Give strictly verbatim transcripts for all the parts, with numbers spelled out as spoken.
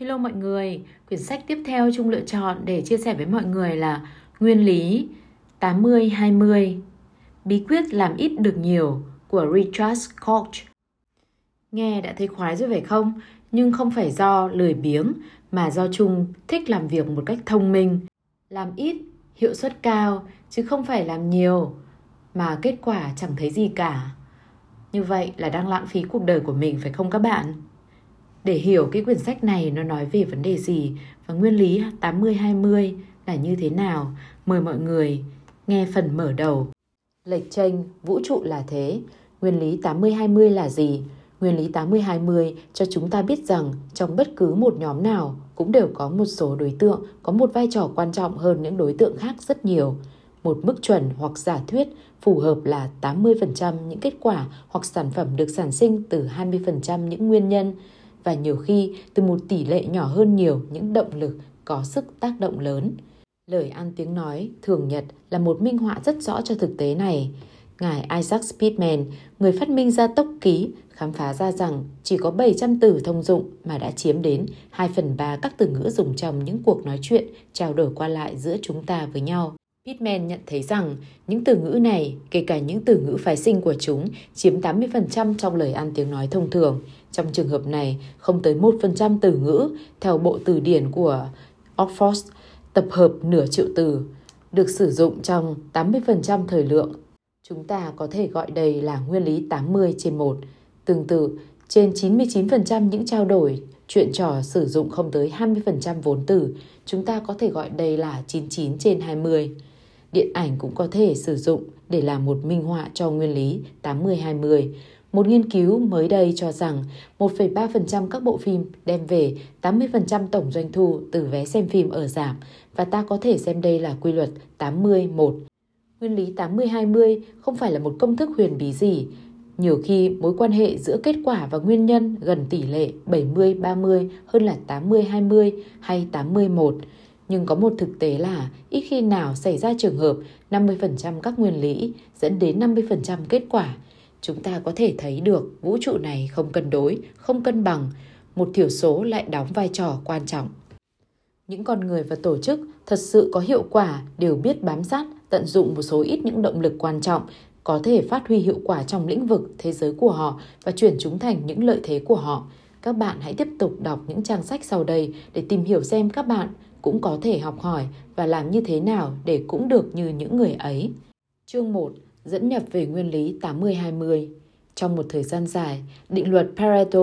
Hello mọi người, quyển sách tiếp theo Trung lựa chọn để chia sẻ với mọi người là Nguyên lý tám mươi hai mươi, bí quyết làm ít được nhiều của Richard Koch. Nghe đã thấy khoái rồi phải không? Nhưng không phải do lười biếng mà do Trung thích làm việc một cách thông minh. Làm ít, hiệu suất cao chứ không phải làm nhiều mà kết quả chẳng thấy gì cả. Như vậy là đang lãng phí cuộc đời của mình phải không các bạn? Để hiểu cái quyển sách này nó nói về vấn đề gì và nguyên lý tám mươi hai mươi là như thế nào, mời mọi người nghe phần mở đầu. Lệch chênh, vũ trụ là thế. Nguyên lý tám mươi hai mươi là gì? Nguyên lý tám mươi hai mươi cho chúng ta biết rằng trong bất cứ một nhóm nào cũng đều có một số đối tượng có một vai trò quan trọng hơn những đối tượng khác rất nhiều. Một mức chuẩn hoặc giả thuyết phù hợp là tám mươi phần trăm những kết quả hoặc sản phẩm được sản sinh từ hai mươi phần trăm những nguyên nhân, và nhiều khi từ một tỷ lệ nhỏ hơn nhiều những động lực có sức tác động lớn. Lời ăn tiếng nói thường nhật là một minh họa rất rõ cho thực tế này. Ngài Isaac Pitman, người phát minh ra tốc ký, khám phá ra rằng chỉ có bảy trăm từ thông dụng mà đã chiếm đến hai phần ba các từ ngữ dùng trong những cuộc nói chuyện trao đổi qua lại giữa chúng ta với nhau. Pitman nhận thấy rằng những từ ngữ này, kể cả những từ ngữ phái sinh của chúng, chiếm tám mươi phần trăm trong lời ăn tiếng nói thông thường. Trong trường hợp này, không tới một phần trăm từ ngữ, theo bộ từ điển của Oxford, tập hợp nửa triệu từ, được sử dụng trong tám mươi phần trăm thời lượng. Chúng ta có thể gọi đây là nguyên lý tám mươi trên một. Tương tự, trên chín mươi chín phần trăm những trao đổi, chuyện trò sử dụng không tới hai mươi phần trăm vốn từ, chúng ta có thể gọi đây là chín mươi chín trên hai mươi. Điện ảnh cũng có thể sử dụng để làm một minh họa cho nguyên lý tám mươi hai mươi. Một nghiên cứu mới đây cho rằng một phẩy ba phần trăm các bộ phim đem về tám mươi phần trăm tổng doanh thu từ vé xem phim ở rạp, và ta có thể xem đây là quy luật tám mươi một. Nguyên lý tám mươi hai mươi không phải là một công thức huyền bí gì. Nhiều khi mối quan hệ giữa kết quả và nguyên nhân gần tỷ lệ bảy mươi ba mươi hơn là tám mươi hai mươi hay tám mươi một. Nhưng có một thực tế là ít khi nào xảy ra trường hợp năm mươi phần trăm các nguyên lý dẫn đến năm mươi phần trăm kết quả. Chúng ta có thể thấy được vũ trụ này không cân đối, không cân bằng, một thiểu số lại đóng vai trò quan trọng. Những con người và tổ chức thật sự có hiệu quả đều biết bám sát, tận dụng một số ít những động lực quan trọng, có thể phát huy hiệu quả trong lĩnh vực thế giới của họ và chuyển chúng thành những lợi thế của họ. Các bạn hãy tiếp tục đọc những trang sách sau đây để tìm hiểu xem các bạn cũng có thể học hỏi và làm như thế nào để cũng được như những người ấy. Chương một. Dẫn nhập về nguyên lý tám mươi hai mươi. Trong một thời gian dài, định luật Pareto,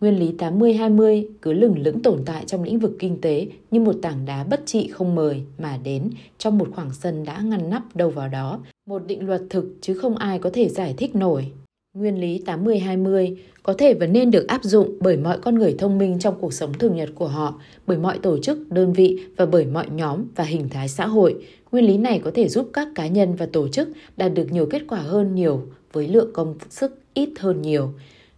nguyên lý tám mươi hai mươi cứ lừng lững tồn tại trong lĩnh vực kinh tế như một tảng đá bất trị không mời mà đến trong một khoảng sân đã ngăn nắp đâu vào đó. Một định luật thực chứ không ai có thể giải thích nổi. Nguyên lý tám mươi hai mươi có thể và nên được áp dụng bởi mọi con người thông minh trong cuộc sống thường nhật của họ, bởi mọi tổ chức, đơn vị và bởi mọi nhóm và hình thái xã hội. Nguyên lý này có thể giúp các cá nhân và tổ chức đạt được nhiều kết quả hơn nhiều với lượng công sức ít hơn nhiều.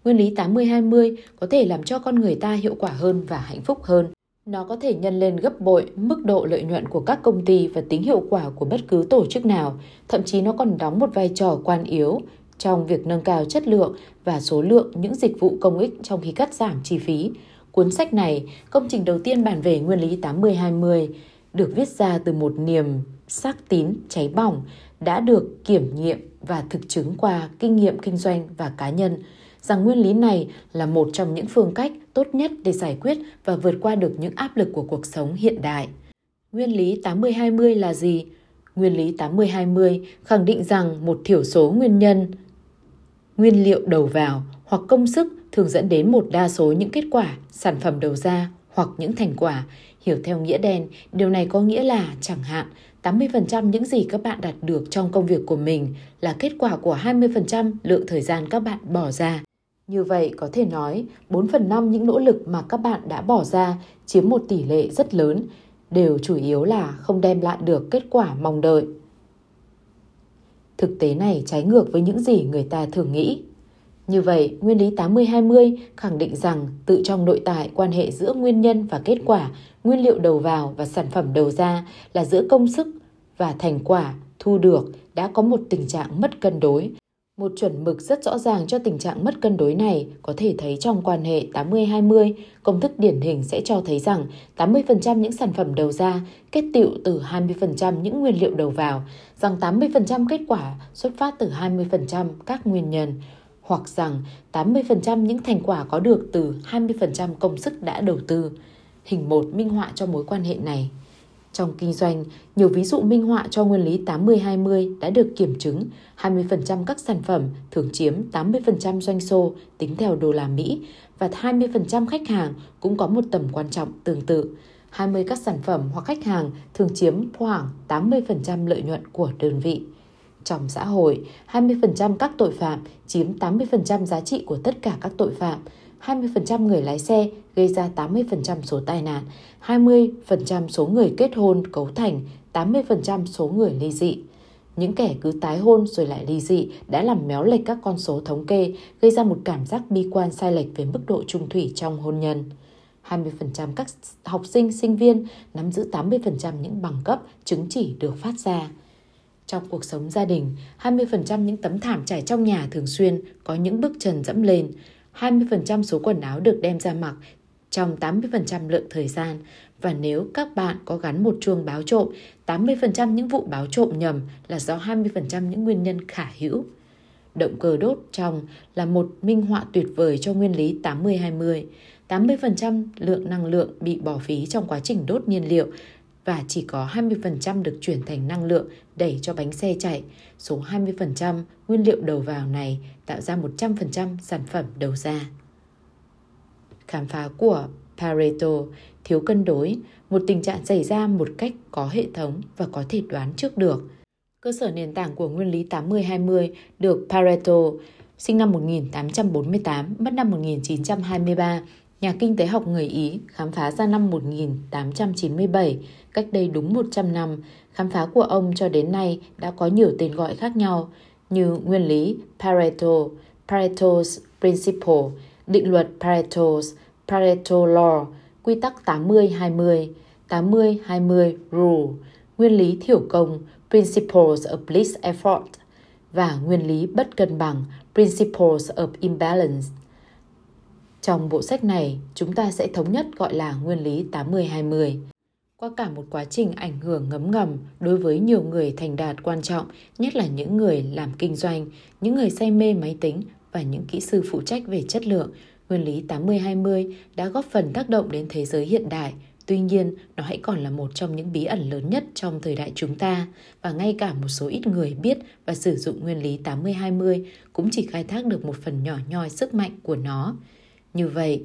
Nguyên lý tám mươi hai mươi có thể làm cho con người ta hiệu quả hơn và hạnh phúc hơn. Nó có thể nhân lên gấp bội mức độ lợi nhuận của các công ty và tính hiệu quả của bất cứ tổ chức nào. Thậm chí nó còn đóng một vai trò quan yếu trong việc nâng cao chất lượng và số lượng những dịch vụ công ích trong khi cắt giảm chi phí. Cuốn sách này, công trình đầu tiên bàn về nguyên lý tám mươi hai mươi, được viết ra từ một niềm xác tín cháy bỏng, đã được kiểm nghiệm và thực chứng qua kinh nghiệm kinh doanh và cá nhân, rằng nguyên lý này là một trong những phương cách tốt nhất để giải quyết và vượt qua được những áp lực của cuộc sống hiện đại. Nguyên lý tám mươi hai mươi là gì? Nguyên lý tám mươi hai mươi khẳng định rằng một thiểu số nguyên nhân, nguyên liệu đầu vào hoặc công sức thường dẫn đến một đa số những kết quả, sản phẩm đầu ra hoặc những thành quả. Hiểu theo nghĩa đen, điều này có nghĩa là chẳng hạn tám mươi phần trăm những gì các bạn đạt được trong công việc của mình là kết quả của hai mươi phần trăm lượng thời gian các bạn bỏ ra. Như vậy có thể nói bốn phần năm những nỗ lực mà các bạn đã bỏ ra chiếm một tỷ lệ rất lớn, đều chủ yếu là không đem lại được kết quả mong đợi. Thực tế này trái ngược với những gì người ta thường nghĩ. Như vậy, nguyên lý tám mươi hai mươi khẳng định rằng tự trong nội tại quan hệ giữa nguyên nhân và kết quả, nguyên liệu đầu vào và sản phẩm đầu ra là giữa công sức và thành quả thu được đã có một tình trạng mất cân đối. Một chuẩn mực rất rõ ràng cho tình trạng mất cân đối này có thể thấy trong quan hệ tám mươi hai mươi, công thức điển hình sẽ cho thấy rằng tám mươi phần trăm những sản phẩm đầu ra kết tựu từ hai mươi phần trăm những nguyên liệu đầu vào, rằng tám mươi phần trăm kết quả xuất phát từ hai mươi phần trăm các nguyên nhân, hoặc rằng tám mươi phần trăm những thành quả có được từ hai mươi phần trăm công sức đã đầu tư. Hình một minh họa cho mối quan hệ này. Trong kinh doanh, nhiều ví dụ minh họa cho nguyên lý tám mươi hai mươi đã được kiểm chứng. hai mươi phần trăm các sản phẩm thường chiếm tám mươi phần trăm doanh số tính theo đô la Mỹ và hai mươi phần trăm khách hàng cũng có một tầm quan trọng tương tự. hai mươi các sản phẩm hoặc khách hàng thường chiếm khoảng tám mươi phần trăm lợi nhuận của đơn vị. Trong xã hội, hai mươi phần trăm các tội phạm chiếm tám mươi phần trăm giá trị của tất cả các tội phạm. hai mươi phần trăm người lái xe gây ra tám mươi phần trăm số tai nạn, hai mươi phần trăm số người kết hôn cấu thành tám mươi phần trăm số người ly dị. Những kẻ cứ tái hôn rồi lại ly dị đã làm méo lệch các con số thống kê, gây ra một cảm giác bi quan sai lệch về mức độ trung thủy trong hôn nhân. hai mươi phần trăm các học sinh, sinh viên nắm giữ tám mươi phần trăm những bằng cấp, chứng chỉ được phát ra. Trong cuộc sống gia đình, hai mươi phần trăm những tấm thảm trải trong nhà thường xuyên có những bước chân dẫm lên, hai mươi phần trăm số quần áo được đem ra mặc trong tám mươi phần trăm lượng thời gian. Và nếu các bạn có gắn một chuông báo trộm, tám mươi phần trăm những vụ báo trộm nhầm là do hai mươi phần trăm những nguyên nhân khả hữu. Động cơ đốt trong là một minh họa tuyệt vời cho nguyên lý tám mươi hai mươi. tám mươi phần trăm lượng năng lượng bị bỏ phí trong quá trình đốt nhiên liệu và chỉ có hai mươi phần trăm được chuyển thành năng lượng đẩy cho bánh xe chạy. Số hai mươi phần trăm nguyên liệu đầu vào này tạo ra một trăm phần trăm sản phẩm đầu ra. Khám phá của Pareto, thiếu cân đối, một tình trạng xảy ra một cách có hệ thống và có thể đoán trước được. Cơ sở nền tảng của nguyên lý tám mươi hai mươi được Pareto, sinh năm một nghìn tám trăm bốn mươi tám, mất năm một nghìn chín trăm hai mươi ba, nhà kinh tế học người Ý khám phá ra năm một nghìn tám trăm chín mươi bảy, cách đây đúng một trăm năm. Khám phá của ông cho đến nay đã có nhiều tên gọi khác nhau như nguyên lý Pareto, Pareto's Principle, định luật Pareto's, Pareto Law, quy tắc tám mươi hai mươi, tám mươi hai mươi Rule, nguyên lý thiểu công, Principles of Least Effort và nguyên lý bất cân bằng, Principles of Imbalance. Trong bộ sách này, chúng ta sẽ thống nhất gọi là nguyên lý tám mươi hai mươi. Qua cả một quá trình ảnh hưởng ngấm ngầm đối với nhiều người thành đạt quan trọng, nhất là những người làm kinh doanh, những người say mê máy tính và những kỹ sư phụ trách về chất lượng, nguyên lý tám mươi hai mươi đã góp phần tác động đến thế giới hiện đại. Tuy nhiên, nó hãy còn là một trong những bí ẩn lớn nhất trong thời đại chúng ta, và ngay cả một số ít người biết và sử dụng nguyên lý tám mươi hai mươi cũng chỉ khai thác được một phần nhỏ nhoi sức mạnh của nó. Như vậy,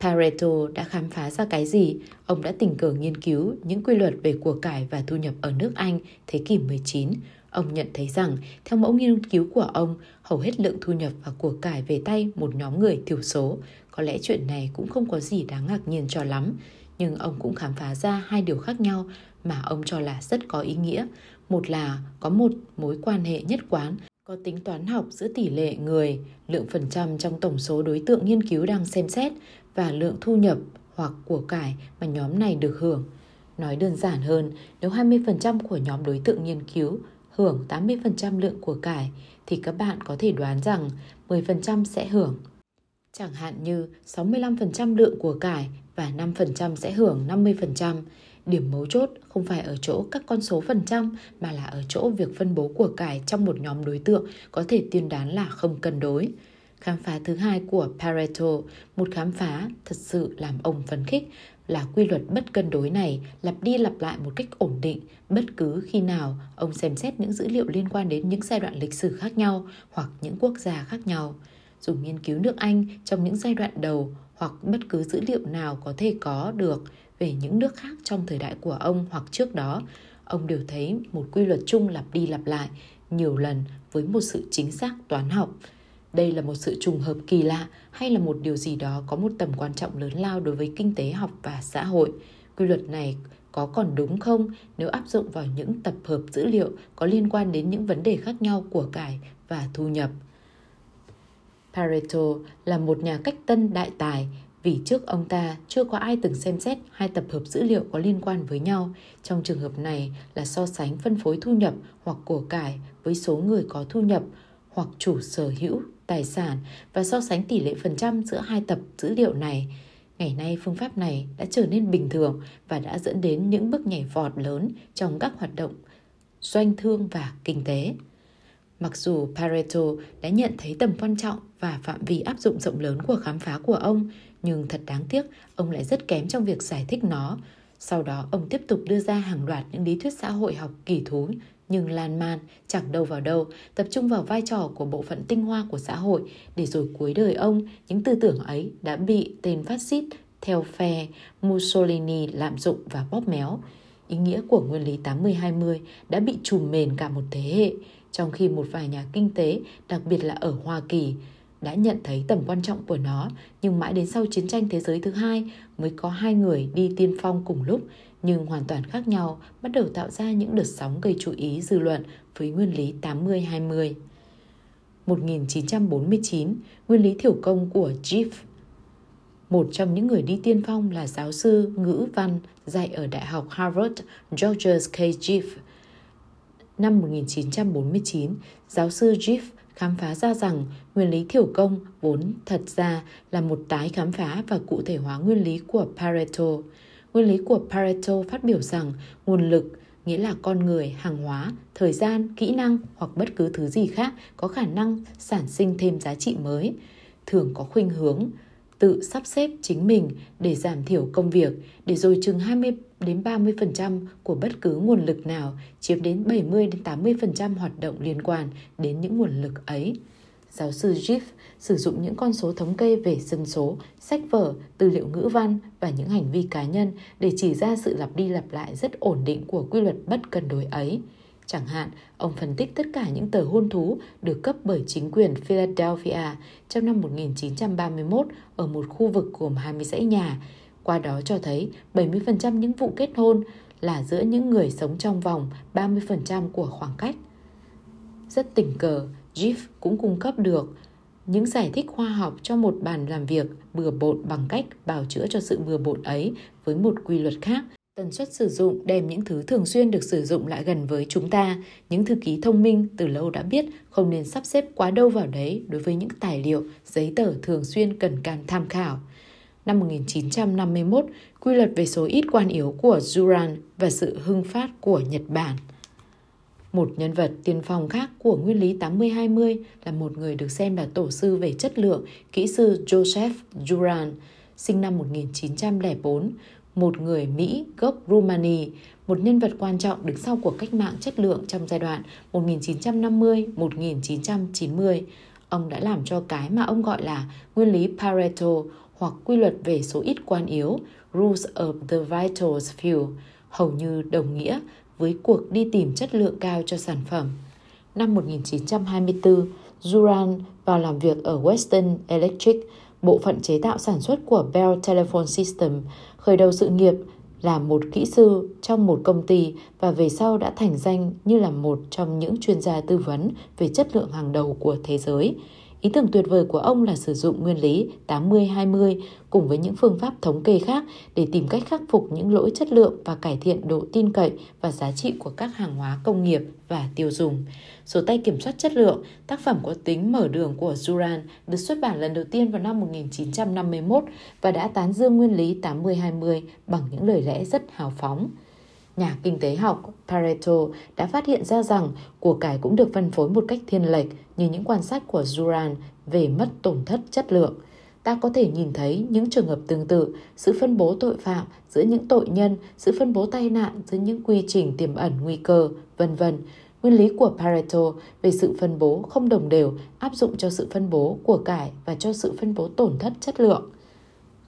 Pareto đã khám phá ra cái gì? Ông đã tình cờ nghiên cứu những quy luật về của cải và thu nhập ở nước Anh thế kỷ mười chín. Ông nhận thấy rằng, theo mẫu nghiên cứu của ông, hầu hết lượng thu nhập và của cải về tay một nhóm người thiểu số. Có lẽ chuyện này cũng không có gì đáng ngạc nhiên cho lắm. Nhưng ông cũng khám phá ra hai điều khác nhau mà ông cho là rất có ý nghĩa. Một là có một mối quan hệ nhất quán, có tính toán học giữa tỷ lệ người, lượng phần trăm trong tổng số đối tượng nghiên cứu đang xem xét và lượng thu nhập hoặc của cải mà nhóm này được hưởng. Nói đơn giản hơn, nếu hai mươi phần trăm của nhóm đối tượng nghiên cứu hưởng tám mươi phần trăm lượng của cải, thì các bạn có thể đoán rằng mười phần trăm sẽ hưởng. Chẳng hạn như sáu mươi lăm phần trăm lượng của cải và năm phần trăm sẽ hưởng năm mươi phần trăm. Điểm mấu chốt không phải ở chỗ các con số phần trăm mà là ở chỗ việc phân bố của cải trong một nhóm đối tượng có thể tiên đoán là không cân đối. Khám phá thứ hai của Pareto, một khám phá thật sự làm ông phấn khích, là quy luật bất cân đối này lặp đi lặp lại một cách ổn định bất cứ khi nào ông xem xét những dữ liệu liên quan đến những giai đoạn lịch sử khác nhau hoặc những quốc gia khác nhau. Dù nghiên cứu nước Anh trong những giai đoạn đầu hoặc bất cứ dữ liệu nào có thể có được về những nước khác trong thời đại của ông hoặc trước đó, ông đều thấy một quy luật chung lặp đi lặp lại nhiều lần với một sự chính xác toán học. Đây là một sự trùng hợp kỳ lạ hay là một điều gì đó có một tầm quan trọng lớn lao đối với kinh tế học và xã hội? Quy luật này có còn đúng không nếu áp dụng vào những tập hợp dữ liệu có liên quan đến những vấn đề khác nhau của cải và thu nhập? Pareto là một nhà cách tân đại tài, vì trước ông ta chưa có ai từng xem xét hai tập hợp dữ liệu có liên quan với nhau, trong trường hợp này là so sánh phân phối thu nhập hoặc của cải với số người có thu nhập hoặc chủ sở hữu tài sản và so sánh tỷ lệ phần trăm giữa hai tập dữ liệu này. Ngày nay, phương pháp này đã trở nên bình thường và đã dẫn đến những bước nhảy vọt lớn trong các hoạt động doanh thương và kinh tế. Mặc dù Pareto đã nhận thấy tầm quan trọng và phạm vi áp dụng rộng lớn của khám phá của ông, nhưng thật đáng tiếc, ông lại rất kém trong việc giải thích nó. Sau đó, ông tiếp tục đưa ra hàng loạt những lý thuyết xã hội học kỳ thú, nhưng lan man, chẳng đâu vào đâu, tập trung vào vai trò của bộ phận tinh hoa của xã hội, để rồi cuối đời ông, những tư tưởng ấy đã bị tên phát xít theo phe Mussolini lạm dụng và bóp méo. Ý nghĩa của nguyên lý tám mươi hai mươi đã bị trùm mền cả một thế hệ, trong khi một vài nhà kinh tế, đặc biệt là ở Hoa Kỳ, đã nhận thấy tầm quan trọng của nó, nhưng mãi đến sau chiến tranh thế giới thứ hai mới có hai người đi tiên phong cùng lúc, nhưng hoàn toàn khác nhau, bắt đầu tạo ra những đợt sóng gây chú ý dư luận với nguyên lý tám mươi hai mươi. một nghìn chín trăm bốn mươi chín, nguyên lý thiểu công của Zipf. Một trong những người đi tiên phong là giáo sư ngữ văn dạy ở Đại học Harvard, George K. Zipf. Năm một nghìn chín trăm bốn mươi chín, giáo sư Zipf khám phá ra rằng nguyên lý thiểu công vốn thật ra là một tái khám phá và cụ thể hóa nguyên lý của Pareto. Nguyên lý của Pareto phát biểu rằng nguồn lực, nghĩa là con người, hàng hóa, thời gian, kỹ năng hoặc bất cứ thứ gì khác có khả năng sản sinh thêm giá trị mới, thường có khuynh hướng tự sắp xếp chính mình để giảm thiểu công việc, để rồi chừng hai mươi đến ba mươi phần trăm của bất cứ nguồn lực nào chiếm đến bảy mươi đến tám mươi phần trăm hoạt động liên quan đến những nguồn lực ấy. Giáo sư Zipf sử dụng những con số thống kê về dân số, sách vở, tư liệu ngữ văn và những hành vi cá nhân để chỉ ra sự lặp đi lặp lại rất ổn định của quy luật bất cân đối ấy. Chẳng hạn, ông phân tích tất cả những tờ hôn thú được cấp bởi chính quyền Philadelphia trong năm một nghìn chín trăm ba mươi mốt ở một khu vực gồm hai mươi dãy nhà. Qua đó cho thấy bảy mươi phần trăm những vụ kết hôn là giữa những người sống trong vòng ba mươi phần trăm của khoảng cách. Rất tình cờ, Zipf cũng cung cấp được những giải thích khoa học cho một bàn làm việc bừa bộn bằng cách bào chữa cho sự bừa bộn ấy với một quy luật khác. Tần suất sử dụng đem những thứ thường xuyên được sử dụng lại gần với chúng ta. Những thư ký thông minh từ lâu đã biết không nên sắp xếp quá đâu vào đấy đối với những tài liệu, giấy tờ thường xuyên cần can tham khảo. Năm một nghìn chín trăm năm mươi mốt, quy luật về số ít quan yếu của Juran và sự hưng phát của Nhật Bản. Một nhân vật tiên phong khác của nguyên lý tám mươi hai mươi là một người được xem là tổ sư về chất lượng, kỹ sư Joseph Juran, sinh năm một nghìn chín trăm lẻ bốn, một người Mỹ gốc Rumani, một nhân vật quan trọng đứng sau cuộc cách mạng chất lượng trong giai đoạn một nghìn chín trăm năm mươi đến một nghìn chín trăm chín mươi. Ông đã làm cho cái mà ông gọi là nguyên lý Pareto hoặc quy luật về số ít quan yếu, Rules of the Vital Few, hầu như đồng nghĩa với cuộc đi tìm chất lượng cao cho sản phẩm. Năm một nghìn chín trăm hai mươi tư, Juran vào làm việc ở Western Electric, bộ phận chế tạo sản xuất của Bell Telephone System, khởi đầu sự nghiệp là một kỹ sư trong một công ty và về sau đã thành danh như là một trong những chuyên gia tư vấn về chất lượng hàng đầu của thế giới. Ý tưởng tuyệt vời của ông là sử dụng nguyên lý tám mươi hai mươi cùng với những phương pháp thống kê khác để tìm cách khắc phục những lỗi chất lượng và cải thiện độ tin cậy và giá trị của các hàng hóa công nghiệp và tiêu dùng. Sổ tay kiểm soát chất lượng, tác phẩm có tính mở đường của Juran, được xuất bản lần đầu tiên vào năm một nghìn chín trăm năm mươi mốt và đã tán dương nguyên lý tám mươi hai mươi bằng những lời lẽ rất hào phóng. Nhà kinh tế học Pareto đã phát hiện ra rằng của cải cũng được phân phối một cách thiên lệch như những quan sát của Juran về mất tổn thất chất lượng. Ta có thể nhìn thấy những trường hợp tương tự, sự phân bố tội phạm giữa những tội nhân, sự phân bố tai nạn giữa những quy trình tiềm ẩn nguy cơ, vân vân. Nguyên lý của Pareto về sự phân bố không đồng đều áp dụng cho sự phân bố của cải và cho sự phân bố tổn thất chất lượng.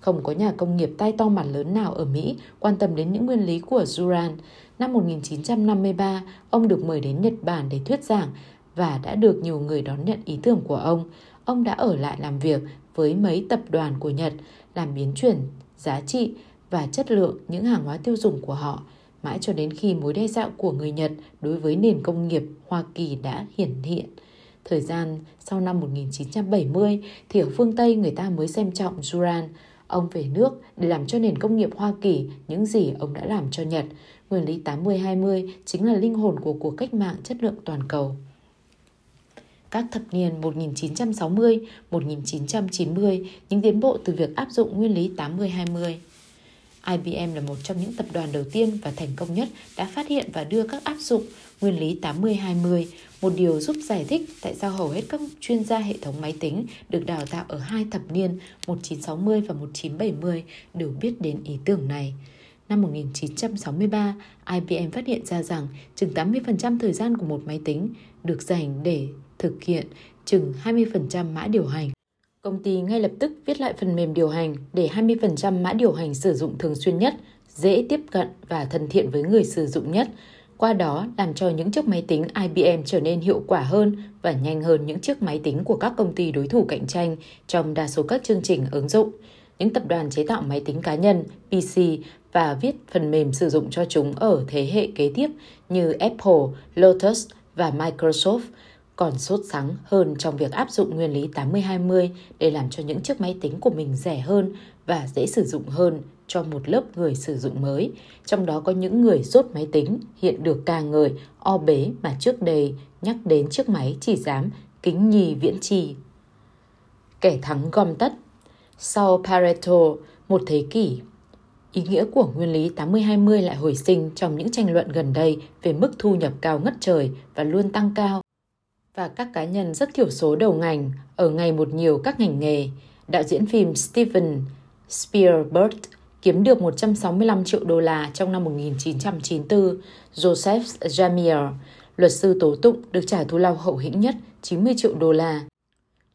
Không có nhà công nghiệp tay to mặt lớn nào ở Mỹ quan tâm đến những nguyên lý của Juran. Năm một nghìn chín trăm năm mươi ba, ông được mời đến Nhật Bản để thuyết giảng và đã được nhiều người đón nhận ý tưởng của ông. Ông đã ở lại làm việc với mấy tập đoàn của Nhật, làm biến chuyển giá trị và chất lượng những hàng hóa tiêu dùng của họ, mãi cho đến khi mối đe dọa của người Nhật đối với nền công nghiệp Hoa Kỳ đã hiển hiện. Thời gian sau năm một nghìn chín trăm bảy mươi thì ở phương Tây người ta mới xem trọng Juran. Ông về nước để làm cho nền công nghiệp Hoa Kỳ những gì ông đã làm cho Nhật. Nguyên lý tám mươi hai mươi chính là linh hồn của cuộc cách mạng chất lượng toàn cầu. các thập niên một nghìn chín trăm sáu mươi đến một nghìn chín trăm chín mươi, những tiến bộ từ việc áp dụng nguyên lý tám mươi hai mươi. i bê em là một trong những tập đoàn đầu tiên và thành công nhất đã phát hiện và đưa các áp dụng nguyên lý tám mươi hai mươi, một điều giúp giải thích tại sao hầu hết các chuyên gia hệ thống máy tính được đào tạo ở hai thập niên một nghìn chín trăm sáu mươi và một nghìn chín trăm bảy mươi đều biết đến ý tưởng này. Năm một nghìn chín trăm sáu mươi ba, i bê em phát hiện ra rằng chừng tám mươi phần trăm thời gian của một máy tính được dành để thực hiện chừng hai mươi phần trăm mã điều hành. Công ty ngay lập tức viết lại phần mềm điều hành để hai mươi phần trăm mã điều hành sử dụng thường xuyên nhất, dễ tiếp cận và thân thiện với người sử dụng nhất, qua đó làm cho những chiếc máy tính i bê em trở nên hiệu quả hơn và nhanh hơn những chiếc máy tính của các công ty đối thủ cạnh tranh trong đa số các chương trình ứng dụng. Những tập đoàn chế tạo máy tính cá nhân, pê xê và viết phần mềm sử dụng cho chúng ở thế hệ kế tiếp như Apple, Lotus và Microsoft còn sốt sắng hơn trong việc áp dụng nguyên lý tám mươi hai mươi để làm cho những chiếc máy tính của mình rẻ hơn và dễ sử dụng hơn cho một lớp người sử dụng mới, trong đó có những người rốt máy tính hiện được ca ngợi o bế mà trước đây nhắc đến chiếc máy chỉ dám kính nhi viễn chi. Kẻ thắng gom tất. Sau Pareto, một thế kỷ, ý nghĩa của nguyên lý tám mươi hai mươi lại hồi sinh trong những tranh luận gần đây về mức thu nhập cao ngất trời và luôn tăng cao, và các cá nhân rất thiểu số đầu ngành ở ngày một nhiều các ngành nghề. Đạo diễn phim Steven Spielberg kiếm được một trăm sáu mươi lăm triệu đô la trong năm một nghìn chín trăm chín mươi tư. Joseph Jamail, luật sư tố tụng, được trả thù lao hậu hĩnh nhất chín mươi triệu đô la.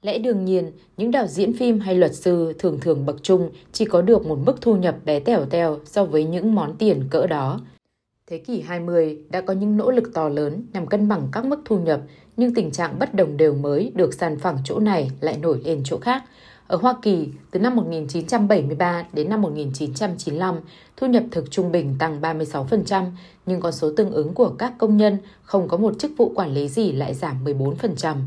Lẽ đương nhiên, những đạo diễn phim hay luật sư thường thường bậc trung chỉ có được một mức thu nhập bé tẻo teo so với những món tiền cỡ đó. Thế kỷ hai mươi đã có những nỗ lực to lớn nhằm cân bằng các mức thu nhập, nhưng tình trạng bất đồng đều mới được sàn phẳng chỗ này lại nổi lên chỗ khác. Ở Hoa Kỳ, từ năm một nghìn chín trăm bảy mươi ba đến năm một nghìn chín trăm chín mươi lăm, thu nhập thực trung bình tăng ba mươi sáu phần trăm, nhưng con số tương ứng của các công nhân không có một chức vụ quản lý gì lại giảm mười bốn phần trăm.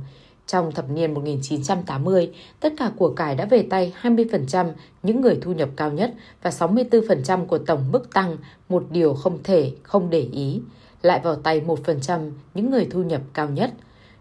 Trong thập niên một nghìn chín trăm tám mươi, tất cả của cải đã về tay hai mươi phần trăm những người thu nhập cao nhất và sáu mươi tư phần trăm của tổng mức tăng, một điều không thể không để ý, lại vào tay một phần trăm những người thu nhập cao nhất.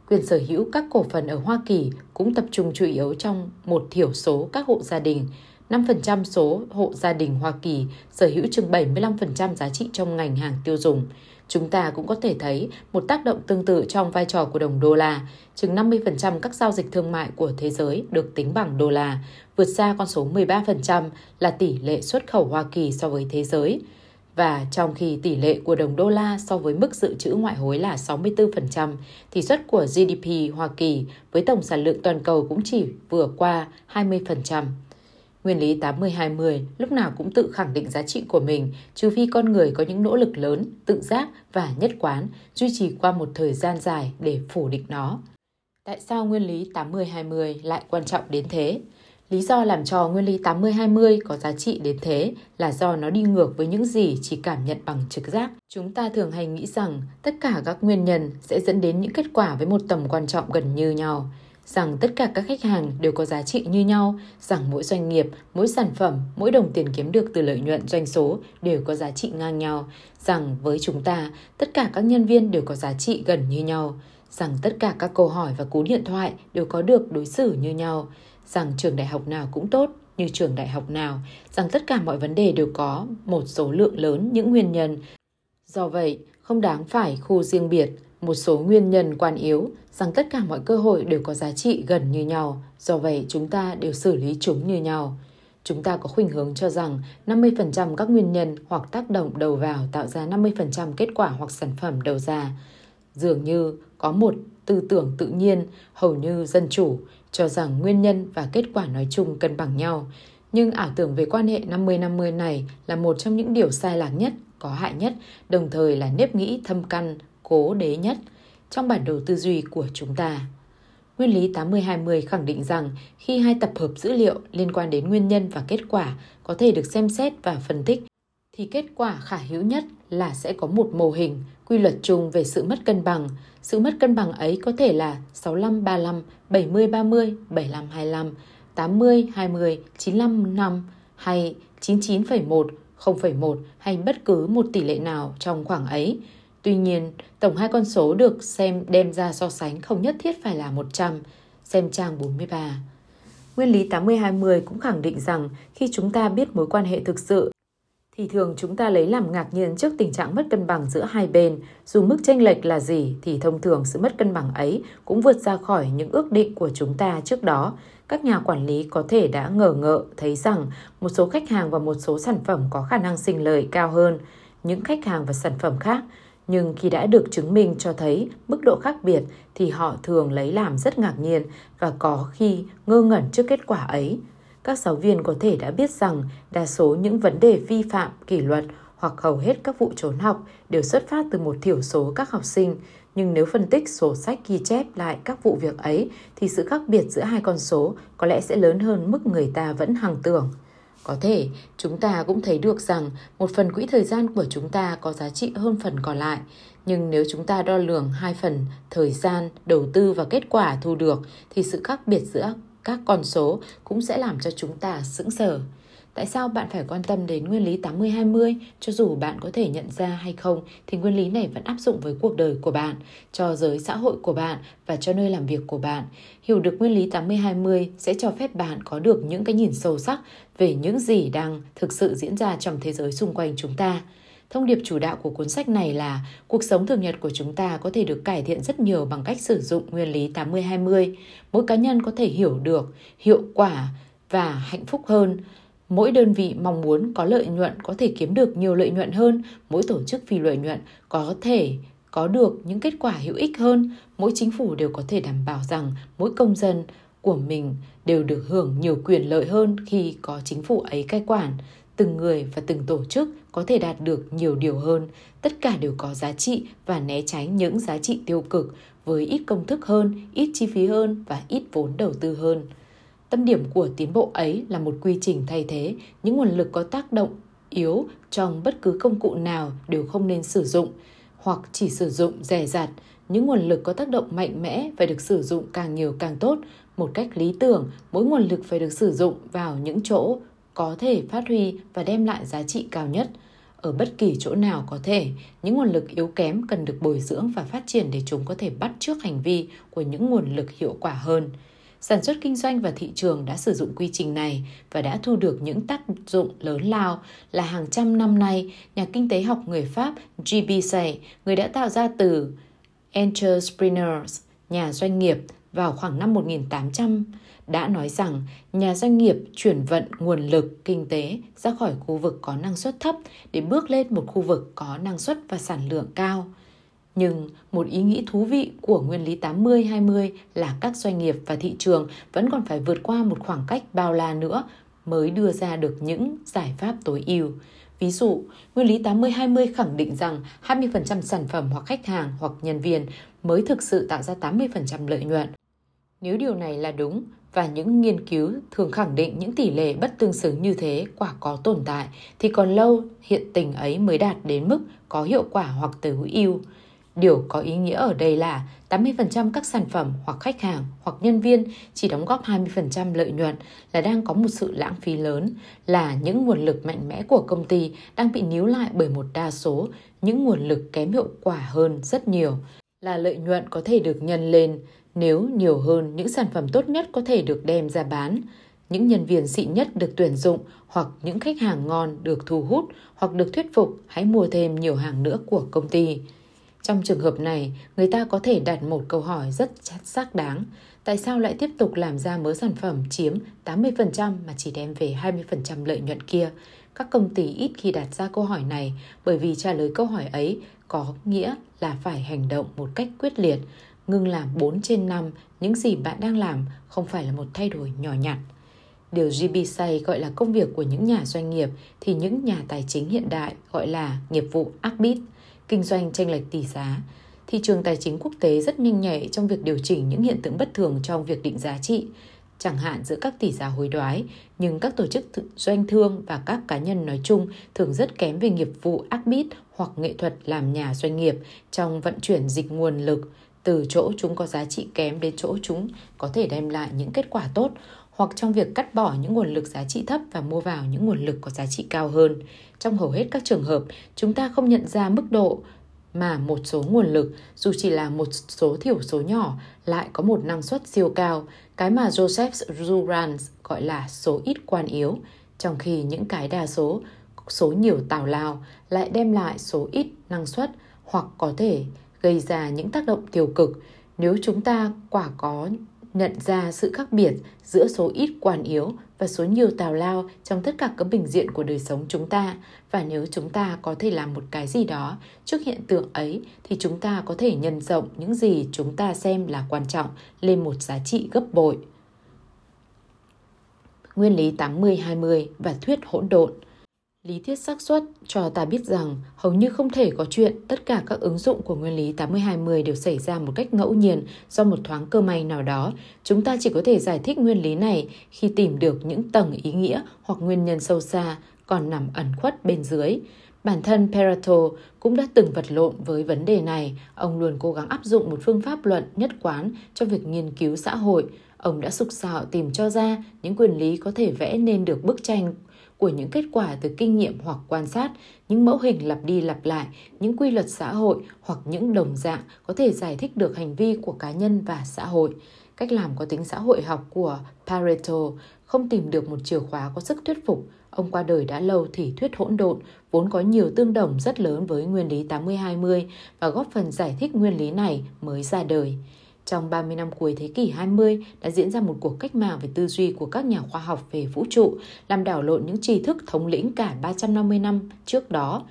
Quyền sở hữu các cổ phần ở Hoa Kỳ cũng tập trung chủ yếu trong một thiểu số các hộ gia đình. năm phần trăm số hộ gia đình Hoa Kỳ sở hữu chừng bảy mươi lăm phần trăm giá trị trong ngành hàng tiêu dùng. Chúng ta cũng có thể thấy một tác động tương tự trong vai trò của đồng đô la. Chừng năm mươi phần trăm các giao dịch thương mại của thế giới được tính bằng đô la, vượt xa con số mười ba phần trăm là tỷ lệ xuất khẩu Hoa Kỳ so với thế giới. Và trong khi tỷ lệ của đồng đô la so với mức dự trữ ngoại hối là sáu mươi tư phần trăm, thì suất của giê đê pê Hoa Kỳ với tổng sản lượng toàn cầu cũng chỉ vừa qua hai mươi phần trăm. Nguyên lý tám mươi hai mươi lúc nào cũng tự khẳng định giá trị của mình, trừ phi con người có những nỗ lực lớn, tự giác và nhất quán, duy trì qua một thời gian dài để phủ định nó. Tại sao nguyên lý tám mươi hai mươi lại quan trọng đến thế? Lý do làm cho nguyên lý tám mươi hai mươi có giá trị đến thế là do nó đi ngược với những gì chỉ cảm nhận bằng trực giác. Chúng ta thường hay nghĩ rằng tất cả các nguyên nhân sẽ dẫn đến những kết quả với một tầm quan trọng gần như nhau, rằng tất cả các khách hàng đều có giá trị như nhau, rằng mỗi doanh nghiệp, mỗi sản phẩm, mỗi đồng tiền kiếm được từ lợi nhuận doanh số đều có giá trị ngang nhau, rằng với chúng ta, tất cả các nhân viên đều có giá trị gần như nhau, rằng tất cả các câu hỏi và cú điện thoại đều có được đối xử như nhau, rằng trường đại học nào cũng tốt như trường đại học nào, rằng tất cả mọi vấn đề đều có một số lượng lớn những nguyên nhân. Do vậy, không đáng phải khu riêng biệt một số nguyên nhân quan yếu, rằng tất cả mọi cơ hội đều có giá trị gần như nhau, do vậy chúng ta đều xử lý chúng như nhau. Chúng ta có khuynh hướng cho rằng năm mươi phần trăm các nguyên nhân hoặc tác động đầu vào tạo ra năm mươi phần trăm kết quả hoặc sản phẩm đầu ra. Dường như có một tư tưởng tự nhiên, hầu như dân chủ, cho rằng nguyên nhân và kết quả nói chung cân bằng nhau. Nhưng ảo tưởng về quan hệ năm mươi năm mươi này là một trong những điều sai lạc nhất, có hại nhất, đồng thời là nếp nghĩ thâm căn, cố đế nhất trong bản đồ tư duy của chúng ta. Nguyên lý tám mươi hai mươi khẳng định rằng khi hai tập hợp dữ liệu liên quan đến nguyên nhân và kết quả có thể được xem xét và phân tích, thì kết quả khả hữu nhất là sẽ có một mô hình, quy luật chung về sự mất cân bằng. Sự mất cân bằng ấy có thể là sáu mươi lăm ba mươi lăm, bảy mươi ba mươi, bảy mươi lăm hai mươi lăm, tám mươi hai mươi, chín mươi lăm năm hay chín mươi chín phẩy một, không phẩy một hay bất cứ một tỷ lệ nào trong khoảng ấy. Tuy nhiên, tổng hai con số được xem đem ra so sánh không nhất thiết phải là một trăm, xem trang bốn mươi ba. Nguyên lý tám mươi hai mươi cũng khẳng định rằng khi chúng ta biết mối quan hệ thực sự, thì thường chúng ta lấy làm ngạc nhiên trước tình trạng mất cân bằng giữa hai bên. Dù mức chênh lệch là gì thì thông thường sự mất cân bằng ấy cũng vượt ra khỏi những ước định của chúng ta trước đó. Các nhà quản lý có thể đã ngờ ngợ thấy rằng một số khách hàng và một số sản phẩm có khả năng sinh lời cao hơn những khách hàng và sản phẩm khác. Nhưng khi đã được chứng minh cho thấy mức độ khác biệt thì họ thường lấy làm rất ngạc nhiên và có khi ngơ ngẩn trước kết quả ấy. Các giáo viên có thể đã biết rằng đa số những vấn đề vi phạm kỷ luật hoặc hầu hết các vụ trốn học đều xuất phát từ một thiểu số các học sinh. Nhưng nếu phân tích sổ sách ghi chép lại các vụ việc ấy thì sự khác biệt giữa hai con số có lẽ sẽ lớn hơn mức người ta vẫn hằng tưởng. Có thể, chúng ta cũng thấy được rằng một phần quỹ thời gian của chúng ta có giá trị hơn phần còn lại. Nhưng nếu chúng ta đo lường hai phần thời gian, đầu tư và kết quả thu được thì sự khác biệt giữa các con số cũng sẽ làm cho chúng ta sững sờ. Tại sao bạn phải quan tâm đến nguyên lý tám mươi hai mươi? Cho dù bạn có thể nhận ra hay không thì nguyên lý này vẫn áp dụng với cuộc đời của bạn, cho giới xã hội của bạn và cho nơi làm việc của bạn. Hiểu được nguyên lý tám mươi hai mươi sẽ cho phép bạn có được những cái nhìn sâu sắc về những gì đang thực sự diễn ra trong thế giới xung quanh chúng ta. Thông điệp chủ đạo của cuốn sách này là cuộc sống thường nhật của chúng ta có thể được cải thiện rất nhiều bằng cách sử dụng nguyên lý tám mươi hai mươi. Mỗi cá nhân có thể hiểu được, hiệu quả và hạnh phúc hơn. Mỗi đơn vị mong muốn có lợi nhuận có thể kiếm được nhiều lợi nhuận hơn. Mỗi tổ chức vì lợi nhuận có thể có được những kết quả hữu ích hơn. Mỗi chính phủ đều có thể đảm bảo rằng mỗi công dân của mình đều được hưởng nhiều quyền lợi hơn khi có chính phủ ấy cai quản. Từng người và từng tổ chức có thể đạt được nhiều điều hơn. Tất cả đều có giá trị và né tránh những giá trị tiêu cực với ít công thức hơn, ít chi phí hơn và ít vốn đầu tư hơn. Tâm điểm của tiến bộ ấy là một quy trình thay thế. Những nguồn lực có tác động yếu trong bất cứ công cụ nào đều không nên sử dụng hoặc chỉ sử dụng dè dặt. Những nguồn lực có tác động mạnh mẽ phải được sử dụng càng nhiều càng tốt. Một cách lý tưởng, mỗi nguồn lực phải được sử dụng vào những chỗ có thể phát huy và đem lại giá trị cao nhất. Ở bất kỳ chỗ nào có thể, những nguồn lực yếu kém cần được bồi dưỡng và phát triển để chúng có thể bắt chước hành vi của những nguồn lực hiệu quả hơn. Sản xuất kinh doanh và thị trường đã sử dụng quy trình này và đã thu được những tác dụng lớn lao là hàng trăm năm nay, nhà kinh tế học người Pháp J B. Say, người đã tạo ra từ entrepreneurs, nhà doanh nghiệp, vào khoảng năm một nghìn tám trăm, đã nói rằng nhà doanh nghiệp chuyển vận nguồn lực kinh tế ra khỏi khu vực có năng suất thấp để bước lên một khu vực có năng suất và sản lượng cao. Nhưng một ý nghĩ thú vị của nguyên lý tám mươi hai mươi là các doanh nghiệp và thị trường vẫn còn phải vượt qua một khoảng cách bao la nữa mới đưa ra được những giải pháp tối ưu. Ví dụ, nguyên lý tám mươi hai mươi khẳng định rằng hai mươi phần trăm sản phẩm hoặc khách hàng hoặc nhân viên mới thực sự tạo ra tám mươi phần trăm lợi nhuận. Nếu điều này là đúng, và những nghiên cứu thường khẳng định những tỷ lệ bất tương xứng như thế quả có tồn tại, thì còn lâu hiện tình ấy mới đạt đến mức có hiệu quả hoặc tối ưu. Điều có ý nghĩa ở đây là tám mươi phần trăm các sản phẩm hoặc khách hàng hoặc nhân viên chỉ đóng góp hai mươi phần trăm lợi nhuận là đang có một sự lãng phí lớn, là những nguồn lực mạnh mẽ của công ty đang bị níu lại bởi một đa số những nguồn lực kém hiệu quả hơn rất nhiều, là lợi nhuận có thể được nhân lên nếu nhiều hơn những sản phẩm tốt nhất có thể được đem ra bán, những nhân viên xịn nhất được tuyển dụng hoặc những khách hàng ngon được thu hút hoặc được thuyết phục hãy mua thêm nhiều hàng nữa của công ty. Trong trường hợp này, người ta có thể đặt một câu hỏi rất xác đáng. Tại sao lại tiếp tục làm ra mớ sản phẩm chiếm tám mươi phần trăm mà chỉ đem về hai mươi phần trăm lợi nhuận kia? Các công ty ít khi đặt ra câu hỏi này bởi vì trả lời câu hỏi ấy có nghĩa là phải hành động một cách quyết liệt. Ngừng làm bốn trên năm, những gì bạn đang làm không phải là một thay đổi nhỏ nhặt. Điều J B. Say gọi là công việc của những nhà doanh nghiệp thì những nhà tài chính hiện đại gọi là nghiệp vụ arbit, kinh doanh chênh lệch tỷ giá. Thị trường tài chính quốc tế rất nhanh nhạy trong việc điều chỉnh những hiện tượng bất thường trong việc định giá trị, chẳng hạn giữa các tỷ giá hối đoái, nhưng các tổ chức doanh thương và các cá nhân nói chung thường rất kém về nghiệp vụ arbit hoặc nghệ thuật làm nhà doanh nghiệp trong vận chuyển dịch nguồn lực từ chỗ chúng có giá trị kém đến chỗ chúng có thể đem lại những kết quả tốt, hoặc trong việc cắt bỏ những nguồn lực giá trị thấp và mua vào những nguồn lực có giá trị cao hơn. Trong hầu hết các trường hợp, chúng ta không nhận ra mức độ mà một số nguồn lực, dù chỉ là một số thiểu số nhỏ, lại có một năng suất siêu cao, cái mà Joseph Juran gọi là số ít quan yếu, trong khi những cái đa số, số nhiều tào lao lại đem lại số ít năng suất hoặc có thể gây ra những tác động tiêu cực. Nếu chúng ta quả có nhận ra sự khác biệt giữa số ít quan yếu và số nhiều tào lao trong tất cả các bình diện của đời sống chúng ta, và nếu chúng ta có thể làm một cái gì đó trước hiện tượng ấy, thì chúng ta có thể nhân rộng những gì chúng ta xem là quan trọng lên một giá trị gấp bội. Nguyên lý tám mươi hai mươi và thuyết hỗn độn. Lý thuyết xác suất cho ta biết rằng hầu như không thể có chuyện tất cả các ứng dụng của nguyên lý tám mươi hai mươi đều xảy ra một cách ngẫu nhiên do một thoáng cơ may nào đó. Chúng ta chỉ có thể giải thích nguyên lý này khi tìm được những tầng ý nghĩa hoặc nguyên nhân sâu xa còn nằm ẩn khuất bên dưới. Bản thân Pareto cũng đã từng vật lộn với vấn đề này. Ông luôn cố gắng áp dụng một phương pháp luận nhất quán cho việc nghiên cứu xã hội. Ông đã sục sạo tìm cho ra những nguyên lý có thể vẽ nên được bức tranh của những kết quả từ kinh nghiệm hoặc quan sát, những mẫu hình lặp đi lặp lại, những quy luật xã hội hoặc những đồng dạng có thể giải thích được hành vi của cá nhân và xã hội. Cách làm có tính xã hội học của Pareto không tìm được một chìa khóa có sức thuyết phục. Ông qua đời đã lâu thì thuyết hỗn độn vốn có nhiều tương đồng rất lớn với nguyên lý tám mươi hai mươi và góp phần giải thích nguyên lý này mới ra đời. Trong ba mươi năm cuối thế kỷ hai mươi đã diễn ra một cuộc cách mạng về tư duy của các nhà khoa học về vũ trụ, làm đảo lộn những tri thức thống lĩnh cả ba trăm năm mươi năm trước đó.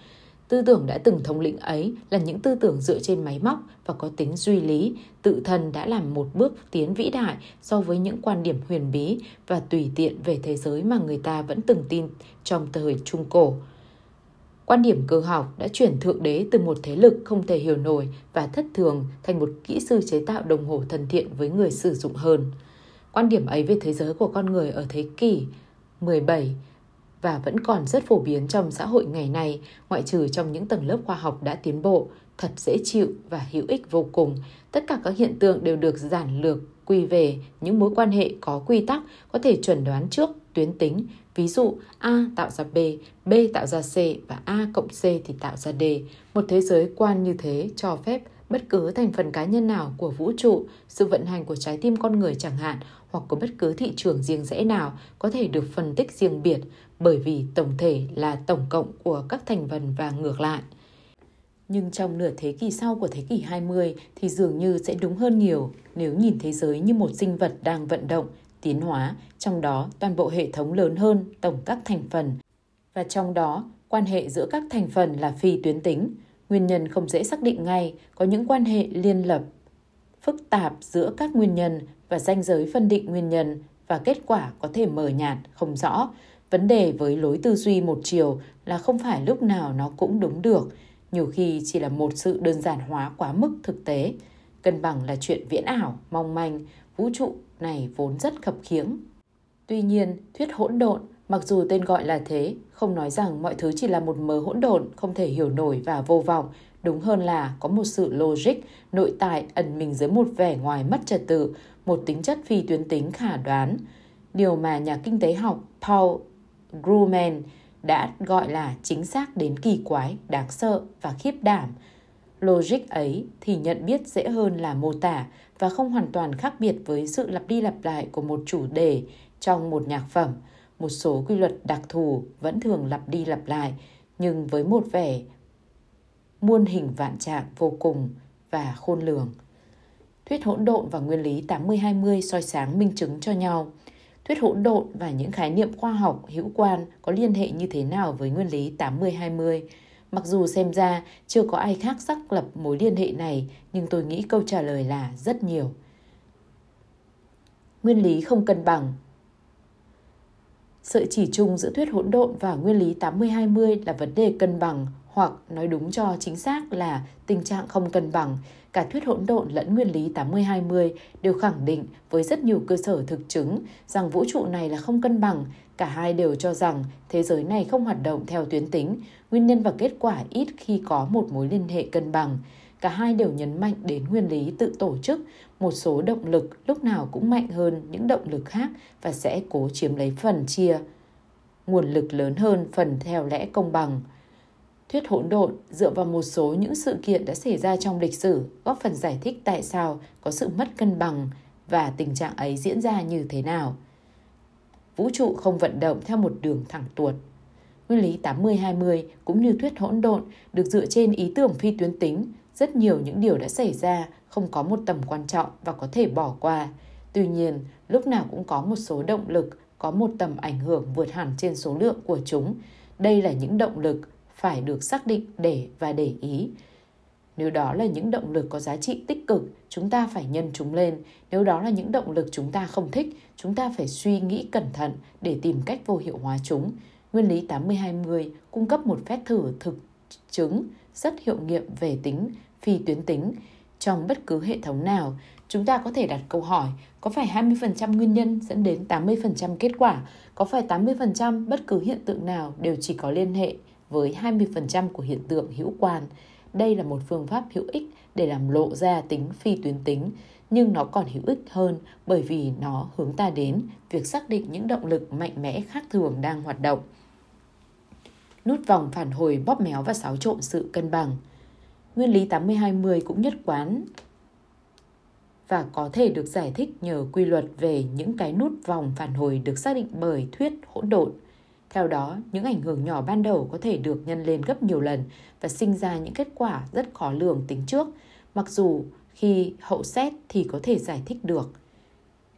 Tư tưởng đã từng thống lĩnh ấy là những tư tưởng dựa trên máy móc và có tính duy lý, tự thân đã làm một bước tiến vĩ đại so với những quan điểm huyền bí và tùy tiện về thế giới mà người ta vẫn từng tin trong thời Trung Cổ. Quan điểm cơ học đã chuyển thượng đế từ một thế lực không thể hiểu nổi và thất thường thành một kỹ sư chế tạo đồng hồ thân thiện với người sử dụng hơn. Quan điểm ấy về thế giới của con người ở thế kỷ mười bảy và vẫn còn rất phổ biến trong xã hội ngày nay, ngoại trừ trong những tầng lớp khoa học đã tiến bộ, thật dễ chịu và hữu ích vô cùng. Tất cả các hiện tượng đều được giản lược quy về những mối quan hệ có quy tắc, có thể chuẩn đoán trước, tuyến tính. Ví dụ, A tạo ra B, B tạo ra C và A cộng C thì tạo ra D. Một thế giới quan như thế cho phép bất cứ thành phần cá nhân nào của vũ trụ, sự vận hành của trái tim con người chẳng hạn, hoặc của bất cứ thị trường riêng rẽ nào có thể được phân tích riêng biệt, bởi vì tổng thể là tổng cộng của các thành phần và ngược lại. Nhưng trong nửa thế kỷ sau của thế kỷ hai mươi thì dường như sẽ đúng hơn nhiều nếu nhìn thế giới như một sinh vật đang vận động, tiến hóa, trong đó toàn bộ hệ thống lớn hơn tổng các thành phần. Và trong đó, quan hệ giữa các thành phần là phi tuyến tính. Nguyên nhân không dễ xác định ngay, có những quan hệ liên lập, phức tạp giữa các nguyên nhân và ranh giới phân định nguyên nhân và kết quả có thể mờ nhạt, không rõ. Vấn đề với lối tư duy một chiều là không phải lúc nào nó cũng đúng được, nhiều khi chỉ là một sự đơn giản hóa quá mức thực tế. Cân bằng là chuyện viễn ảo, mong manh, vũ trụ này vốn rất khập khiễng. Tuy nhiên, thuyết hỗn độn, mặc dù tên gọi là thế, không nói rằng mọi thứ chỉ là một mớ hỗn độn không thể hiểu nổi và vô vọng, đúng hơn là có một sự logic nội tại ẩn mình dưới một vẻ ngoài mất trật tự, một tính chất phi tuyến tính khả đoán, điều mà nhà kinh tế học Paul Gruman đã gọi là chính xác đến kỳ quái, đáng sợ và khiếp đảm. Logic ấy thì nhận biết dễ hơn là mô tả và không hoàn toàn khác biệt với sự lặp đi lặp lại của một chủ đề trong một nhạc phẩm. Một số quy luật đặc thù vẫn thường lặp đi lặp lại, nhưng với một vẻ muôn hình vạn trạng vô cùng và khôn lường. Thuyết hỗn độn và nguyên lý tám mươi hai mươi soi sáng minh chứng cho nhau. Thuyết hỗn độn và những khái niệm khoa học hữu quan có liên hệ như thế nào với nguyên lý tám mươi hai mươi? Mặc dù xem ra chưa có ai khác xác lập mối liên hệ này, nhưng tôi nghĩ câu trả lời là rất nhiều. Nguyên lý không cân bằng. Sợi chỉ chung giữa thuyết hỗn độn và nguyên lý tám mươi hai mươi là vấn đề cân bằng, hoặc nói đúng cho chính xác là tình trạng không cân bằng. Cả thuyết hỗn độn lẫn nguyên lý tám mươi hai mươi đều khẳng định với rất nhiều cơ sở thực chứng rằng vũ trụ này là không cân bằng. Cả hai đều cho rằng thế giới này không hoạt động theo tuyến tính, nguyên nhân và kết quả ít khi có một mối liên hệ cân bằng. Cả hai đều nhấn mạnh đến nguyên lý tự tổ chức, một số động lực lúc nào cũng mạnh hơn những động lực khác và sẽ cố chiếm lấy phần chia nguồn lực lớn hơn phần theo lẽ công bằng. Thuyết hỗn độn dựa vào một số những sự kiện đã xảy ra trong lịch sử, góp phần giải thích tại sao có sự mất cân bằng và tình trạng ấy diễn ra như thế nào. Vũ trụ không vận động theo một đường thẳng tuột. Nguyên lý tám mươi hai mươi cũng như thuyết hỗn độn được dựa trên ý tưởng phi tuyến tính. Rất nhiều những điều đã xảy ra không có một tầm quan trọng và có thể bỏ qua. Tuy nhiên, lúc nào cũng có một số động lực có một tầm ảnh hưởng vượt hẳn trên số lượng của chúng. Đây là những động lực phải được xác định để và để ý. Nếu đó là những động lực có giá trị tích cực, chúng ta phải nhân chúng lên. Nếu đó là những động lực chúng ta không thích, chúng ta phải suy nghĩ cẩn thận để tìm cách vô hiệu hóa chúng. Nguyên lý tám mươi hai mươi cung cấp một phép thử thực chứng rất hiệu nghiệm về tính phi tuyến tính. Trong bất cứ hệ thống nào, chúng ta có thể đặt câu hỏi có phải hai mươi phần trăm nguyên nhân dẫn đến tám mươi phần trăm kết quả, có phải tám mươi phần trăm bất cứ hiện tượng nào đều chỉ có liên hệ với hai mươi phần trăm của hiện tượng hữu quan. Đây là một phương pháp hữu ích để làm lộ ra tính phi tuyến tính, nhưng nó còn hữu ích hơn bởi vì nó hướng ta đến việc xác định những động lực mạnh mẽ khác thường đang hoạt động. Nút vòng phản hồi bóp méo và xáo trộn sự cân bằng. Nguyên lý tám mươi hai mươi cũng nhất quán và có thể được giải thích nhờ quy luật về những cái nút vòng phản hồi được xác định bởi thuyết hỗn độn. Theo đó, những ảnh hưởng nhỏ ban đầu có thể được nhân lên gấp nhiều lần và sinh ra những kết quả rất khó lường tính trước, mặc dù khi hậu xét thì có thể giải thích được.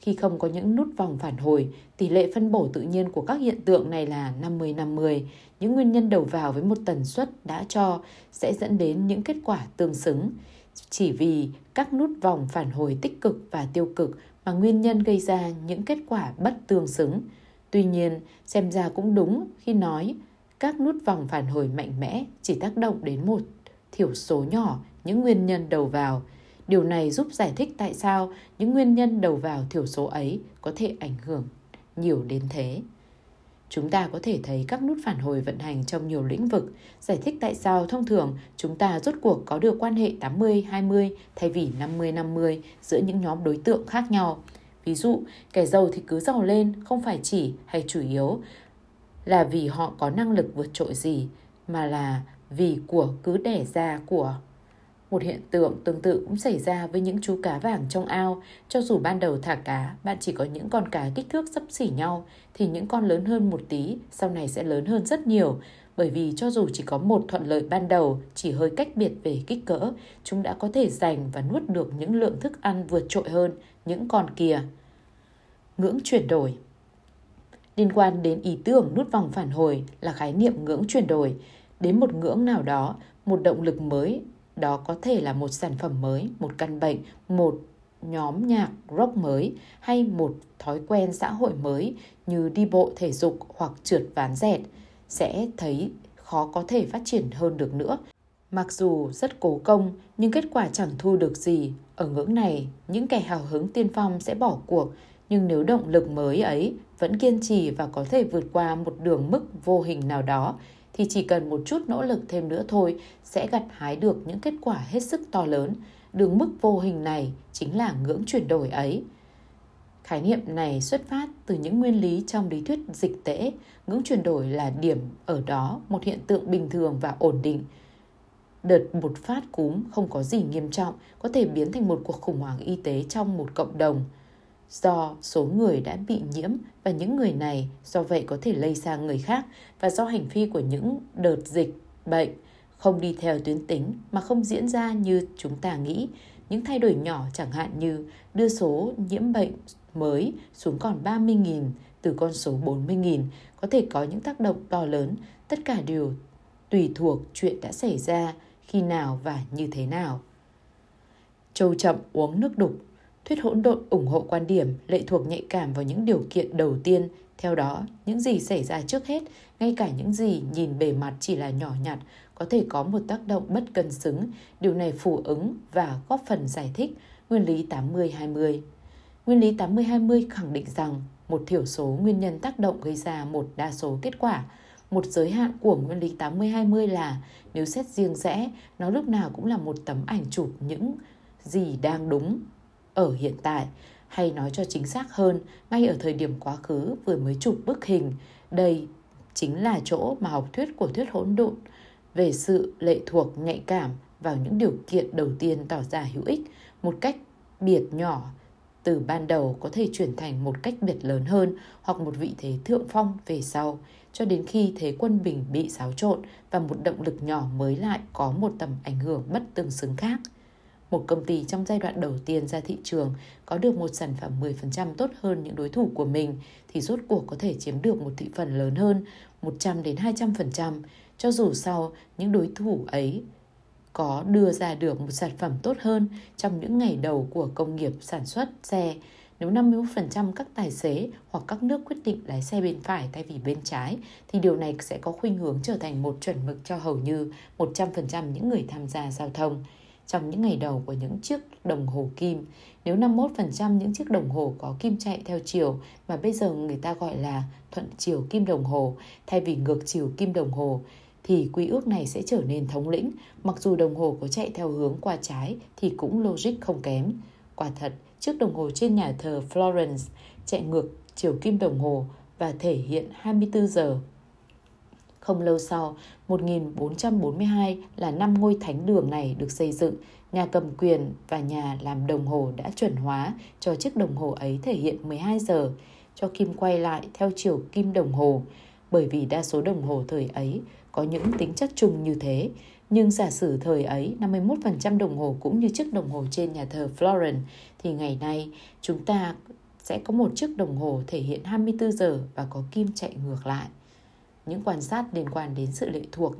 Khi không có những nút vòng phản hồi, tỷ lệ phân bổ tự nhiên của các hiện tượng này là năm mươi năm mươi. Những nguyên nhân đầu vào với một tần suất đã cho sẽ dẫn đến những kết quả tương xứng. Chỉ vì các nút vòng phản hồi tích cực và tiêu cực mà nguyên nhân gây ra những kết quả bất tương xứng. Tuy nhiên, xem ra cũng đúng khi nói các nút vòng phản hồi mạnh mẽ chỉ tác động đến một thiểu số nhỏ những nguyên nhân đầu vào. Điều này giúp giải thích tại sao những nguyên nhân đầu vào thiểu số ấy có thể ảnh hưởng nhiều đến thế. Chúng ta có thể thấy các nút phản hồi vận hành trong nhiều lĩnh vực, giải thích tại sao thông thường chúng ta rốt cuộc có được quan hệ tám mươi hai mươi thay vì năm mươi năm mươi giữa những nhóm đối tượng khác nhau. Ví dụ, kẻ giàu thì cứ giàu lên, không phải chỉ hay chủ yếu là vì họ có năng lực vượt trội gì, mà là vì của cứ đẻ ra của. Một hiện tượng tương tự cũng xảy ra với những chú cá vàng trong ao. Cho dù ban đầu thả cá, bạn chỉ có những con cá kích thước xấp xỉ nhau, thì những con lớn hơn một tí, sau này sẽ lớn hơn rất nhiều. Bởi vì cho dù chỉ có một thuận lợi ban đầu, chỉ hơi cách biệt về kích cỡ, chúng đã có thể giành và nuốt được những lượng thức ăn vượt trội hơn những con kia. Ngưỡng chuyển đổi. Liên quan đến ý tưởng nút vòng phản hồi là khái niệm ngưỡng chuyển đổi. Đến một ngưỡng nào đó, một động lực mới, đó có thể là một sản phẩm mới, một căn bệnh, một nhóm nhạc rock mới hay một thói quen xã hội mới như đi bộ thể dục hoặc trượt ván dẹt, sẽ thấy khó có thể phát triển hơn được nữa. Mặc dù rất cố công nhưng kết quả chẳng thu được gì. Ở ngưỡng này, những kẻ hào hứng tiên phong sẽ bỏ cuộc, nhưng nếu động lực mới ấy vẫn kiên trì và có thể vượt qua một đường mức vô hình nào đó, thì chỉ cần một chút nỗ lực thêm nữa thôi sẽ gặt hái được những kết quả hết sức to lớn. Đường mức vô hình này chính là ngưỡng chuyển đổi ấy. Khái niệm này xuất phát từ những nguyên lý trong lý thuyết dịch tễ. Ngưỡng chuyển đổi là điểm ở đó, một hiện tượng bình thường và ổn định. Đợt bột phát cúm không có gì nghiêm trọng, có thể biến thành một cuộc khủng hoảng y tế trong một cộng đồng. Do số người đã bị nhiễm và những người này do vậy có thể lây sang người khác, và do hành vi của những đợt dịch bệnh không đi theo tuyến tính mà không diễn ra như chúng ta nghĩ. Những thay đổi nhỏ chẳng hạn như đưa số nhiễm bệnh mới xuống còn ba mươi nghìn từ con số bốn mươi nghìn có thể có những tác động to lớn. Tất cả đều tùy thuộc chuyện đã xảy ra, khi nào và như thế nào. Trâu chậm uống nước đục. Thuyết hỗn độn ủng hộ quan điểm lệ thuộc nhạy cảm vào những điều kiện đầu tiên. Theo đó, những gì xảy ra trước hết, ngay cả những gì nhìn bề mặt chỉ là nhỏ nhặt, có thể có một tác động bất cân xứng. Điều này phù ứng và góp phần giải thích nguyên lý tám mươi hai mươi. Nguyên lý tám mươi hai mươi khẳng định rằng một thiểu số nguyên nhân tác động gây ra một đa số kết quả. Một giới hạn của nguyên lý tám mươi hai mươi là nếu xét riêng rẽ, nó lúc nào cũng là một tấm ảnh chụp những gì đang đúng ở hiện tại, hay nói cho chính xác hơn, ngay ở thời điểm quá khứ vừa mới chụp bức hình. Đây chính là chỗ mà học thuyết của thuyết hỗn độn về sự lệ thuộc nhạy cảm vào những điều kiện đầu tiên tỏ ra hữu ích, một cách biệt nhỏ từ ban đầu có thể chuyển thành một cách biệt lớn hơn hoặc một vị thế thượng phong về sau, cho đến khi thế quân bình bị xáo trộn và một động lực nhỏ mới lại có một tầm ảnh hưởng bất tương xứng khác. Một công ty trong giai đoạn đầu tiên ra thị trường có được một sản phẩm mười phần trăm tốt hơn những đối thủ của mình thì rốt cuộc có thể chiếm được một thị phần lớn hơn một trăm đến hai trăm phần trăm, cho dù sau những đối thủ ấy có đưa ra được một sản phẩm tốt hơn. Trong những ngày đầu của công nghiệp sản xuất xe, nếu năm mươi mốt phần trăm các tài xế hoặc các nước quyết định lái xe bên phải thay vì bên trái, thì điều này sẽ có khuynh hướng trở thành một chuẩn mực cho hầu như một trăm phần trăm những người tham gia giao thông. Trong những ngày đầu của những chiếc đồng hồ kim, nếu năm mươi mốt phần trăm những chiếc đồng hồ có kim chạy theo chiều mà bây giờ người ta gọi là thuận chiều kim đồng hồ thay vì ngược chiều kim đồng hồ, thì quy ước này sẽ trở nên thống lĩnh, mặc dù đồng hồ có chạy theo hướng qua trái thì cũng logic không kém. Quả thật, chiếc đồng hồ trên nhà thờ Florence chạy ngược chiều kim đồng hồ và thể hiện hai mươi tư giờ. Không lâu sau, một nghìn bốn trăm bốn mươi hai là năm ngôi thánh đường này được xây dựng, nhà cầm quyền và nhà làm đồng hồ đã chuẩn hóa cho chiếc đồng hồ ấy thể hiện mười hai giờ, cho kim quay lại theo chiều kim đồng hồ. Bởi vì đa số đồng hồ thời ấy có những tính chất chung như thế, nhưng giả sử thời ấy năm mươi mốt phần trăm đồng hồ cũng như chiếc đồng hồ trên nhà thờ Florence, thì ngày nay chúng ta sẽ có một chiếc đồng hồ thể hiện hai mươi tư giờ và có kim chạy ngược lại. Những quan sát liên quan đến sự lệ thuộc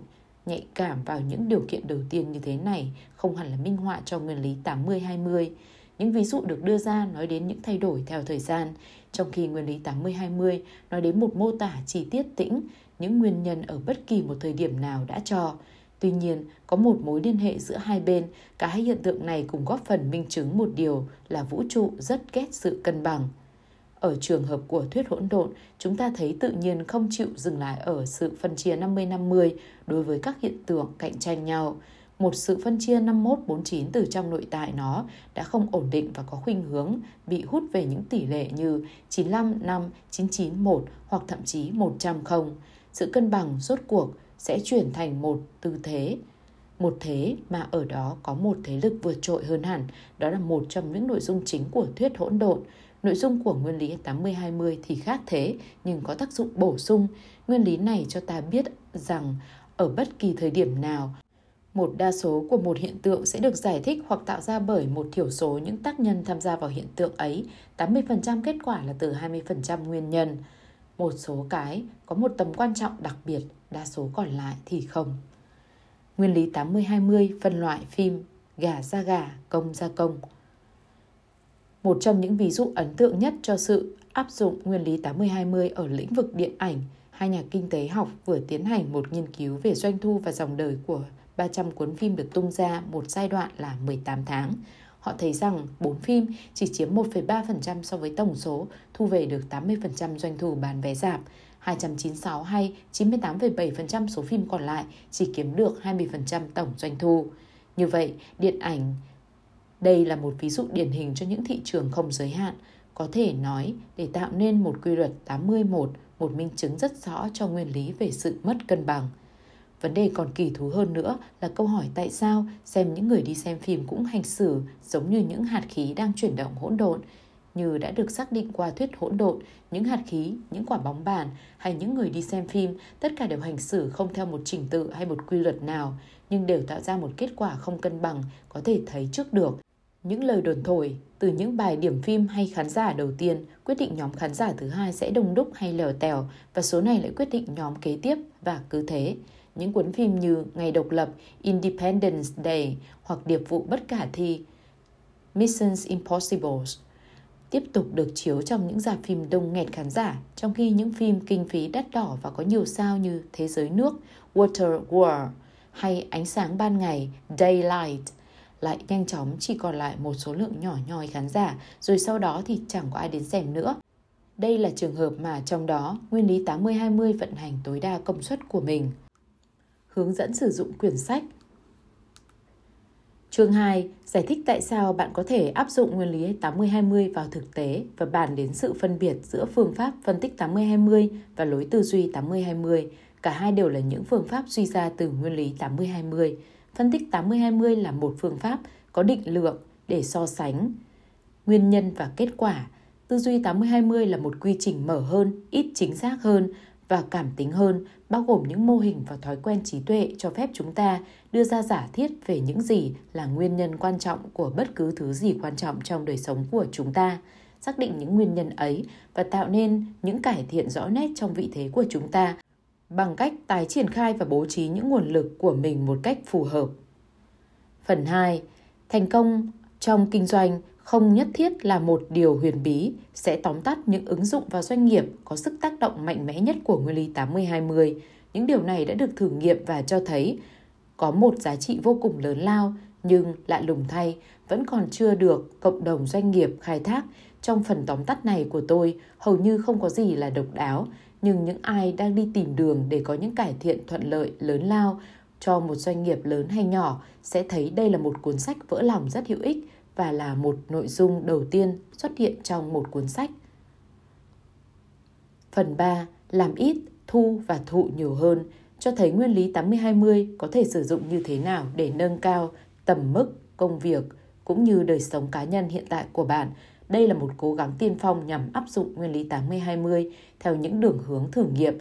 nhạy cảm vào những điều kiện đầu tiên như thế này không hẳn là minh họa cho nguyên lý tám mươi hai mươi. Những ví dụ được đưa ra nói đến những thay đổi theo thời gian, trong khi nguyên lý tám mươi hai mươi nói đến một mô tả chi tiết tĩnh những nguyên nhân ở bất kỳ một thời điểm nào đã cho. Tuy nhiên, có một mối liên hệ giữa hai bên, cả hai hiện tượng này cùng góp phần minh chứng một điều là vũ trụ rất ghét sự cân bằng. Ở trường hợp của thuyết hỗn độn, chúng ta thấy tự nhiên không chịu dừng lại ở sự phân chia năm mươi năm mươi đối với các hiện tượng cạnh tranh nhau. Một sự phân chia năm mươi mốt bốn mươi chín từ trong nội tại nó đã không ổn định và có khuynh hướng bị hút về những tỷ lệ như chín mươi lăm năm, chín mươi chín một hoặc thậm chí một trăm không. Sự cân bằng rốt cuộc sẽ chuyển thành một tư thế. Một thế mà ở đó có một thế lực vượt trội hơn hẳn, đó là một trong những nội dung chính của thuyết hỗn độn. Nội dung của nguyên lý tám mươi hai mươi thì khác thế nhưng có tác dụng bổ sung. Nguyên lý này cho ta biết rằng ở bất kỳ thời điểm nào, một đa số của một hiện tượng sẽ được giải thích hoặc tạo ra bởi một thiểu số những tác nhân tham gia vào hiện tượng ấy. tám mươi phần trăm kết quả là từ hai mươi phần trăm nguyên nhân. Một số cái có một tầm quan trọng đặc biệt, đa số còn lại thì không. Nguyên lý tám mươi hai mươi phân loại phim gà ra gà, công ra công. Một trong những ví dụ ấn tượng nhất cho sự áp dụng nguyên lý tám mươi hai mươi ở lĩnh vực điện ảnh, hai nhà kinh tế học vừa tiến hành một nghiên cứu về doanh thu và dòng đời của ba trăm cuốn phim được tung ra một giai đoạn là mười tám tháng. Họ thấy rằng bốn phim chỉ chiếm một phẩy ba phần trăm so với tổng số, thu về được tám mươi phần trăm doanh thu bán vé rạp. hai trăm chín mươi sáu hay chín mươi tám phẩy bảy phần trăm số phim còn lại chỉ kiếm được hai mươi phần trăm tổng doanh thu. Như vậy, điện ảnh đây là một ví dụ điển hình cho những thị trường không giới hạn. Có thể nói, để tạo nên một quy luật tám mươi mốt, một minh chứng rất rõ cho nguyên lý về sự mất cân bằng. Vấn đề còn kỳ thú hơn nữa là câu hỏi tại sao xem những người đi xem phim cũng hành xử giống như những hạt khí đang chuyển động hỗn độn. Như đã được xác định qua thuyết hỗn độn, những hạt khí, những quả bóng bàn hay những người đi xem phim tất cả đều hành xử không theo một trình tự hay một quy luật nào, nhưng đều tạo ra một kết quả không cân bằng có thể thấy trước được. Những lời đồn thổi từ những bài điểm phim hay khán giả đầu tiên quyết định nhóm khán giả thứ hai sẽ đông đúc hay lèo tèo, và số này lại quyết định nhóm kế tiếp, và cứ thế. Những cuốn phim như Ngày Độc Lập, Independence Day hoặc Điệp vụ Bất Khả Thi, Mission Impossible tiếp tục được chiếu trong những rạp phim đông nghẹt khán giả, trong khi những phim kinh phí đắt đỏ và có nhiều sao như Thế giới nước, Water War hay Ánh sáng ban ngày, Daylight lại nhanh chóng chỉ còn lại một số lượng nhỏ nhoi khán giả, rồi sau đó thì chẳng có ai đến xem nữa. Đây là trường hợp mà trong đó nguyên lý tám mươi hai mươi vận hành tối đa công suất của mình. Hướng dẫn sử dụng quyển sách. Chương hai. Giải thích tại sao bạn có thể áp dụng nguyên lý tám mươi hai mươi vào thực tế và bàn đến sự phân biệt giữa phương pháp phân tích tám mươi hai mươi và lối tư duy tám mươi hai mươi. Cả hai đều là những phương pháp suy ra từ nguyên lý tám mươi hai mươi. Phân tích tám mươi hai mươi là một phương pháp có định lượng để so sánh nguyên nhân và kết quả. Tư duy tám mươi hai mươi là một quy trình mở hơn, ít chính xác hơn và cảm tính hơn, bao gồm những mô hình và thói quen trí tuệ cho phép chúng ta đưa ra giả thiết về những gì là nguyên nhân quan trọng của bất cứ thứ gì quan trọng trong đời sống của chúng ta, xác định những nguyên nhân ấy và tạo nên những cải thiện rõ nét trong vị thế của chúng ta bằng cách tái triển khai và bố trí những nguồn lực của mình một cách phù hợp. Phần hai. Thành công trong kinh doanh không nhất thiết là một điều huyền bí, sẽ tóm tắt những ứng dụng và doanh nghiệp có sức tác động mạnh mẽ nhất của nguyên lý tám mươi hai mươi. Những điều này đã được thử nghiệm và cho thấy có một giá trị vô cùng lớn lao, nhưng lạ lùng thay, vẫn còn chưa được cộng đồng doanh nghiệp khai thác. Trong phần tóm tắt này của tôi, hầu như không có gì là độc đáo, nhưng những ai đang đi tìm đường để có những cải thiện thuận lợi lớn lao cho một doanh nghiệp lớn hay nhỏ sẽ thấy đây là một cuốn sách vỡ lòng rất hữu ích và là một nội dung đầu tiên xuất hiện trong một cuốn sách. Phần ba. Làm ít, thu và thụ nhiều hơn, cho thấy nguyên lý tám mươi hai mươi có thể sử dụng như thế nào để nâng cao tầm mức công việc cũng như đời sống cá nhân hiện tại của bạn. Đây là một cố gắng tiên phong nhằm áp dụng nguyên lý tám mươi hai mươi theo những đường hướng thử nghiệm.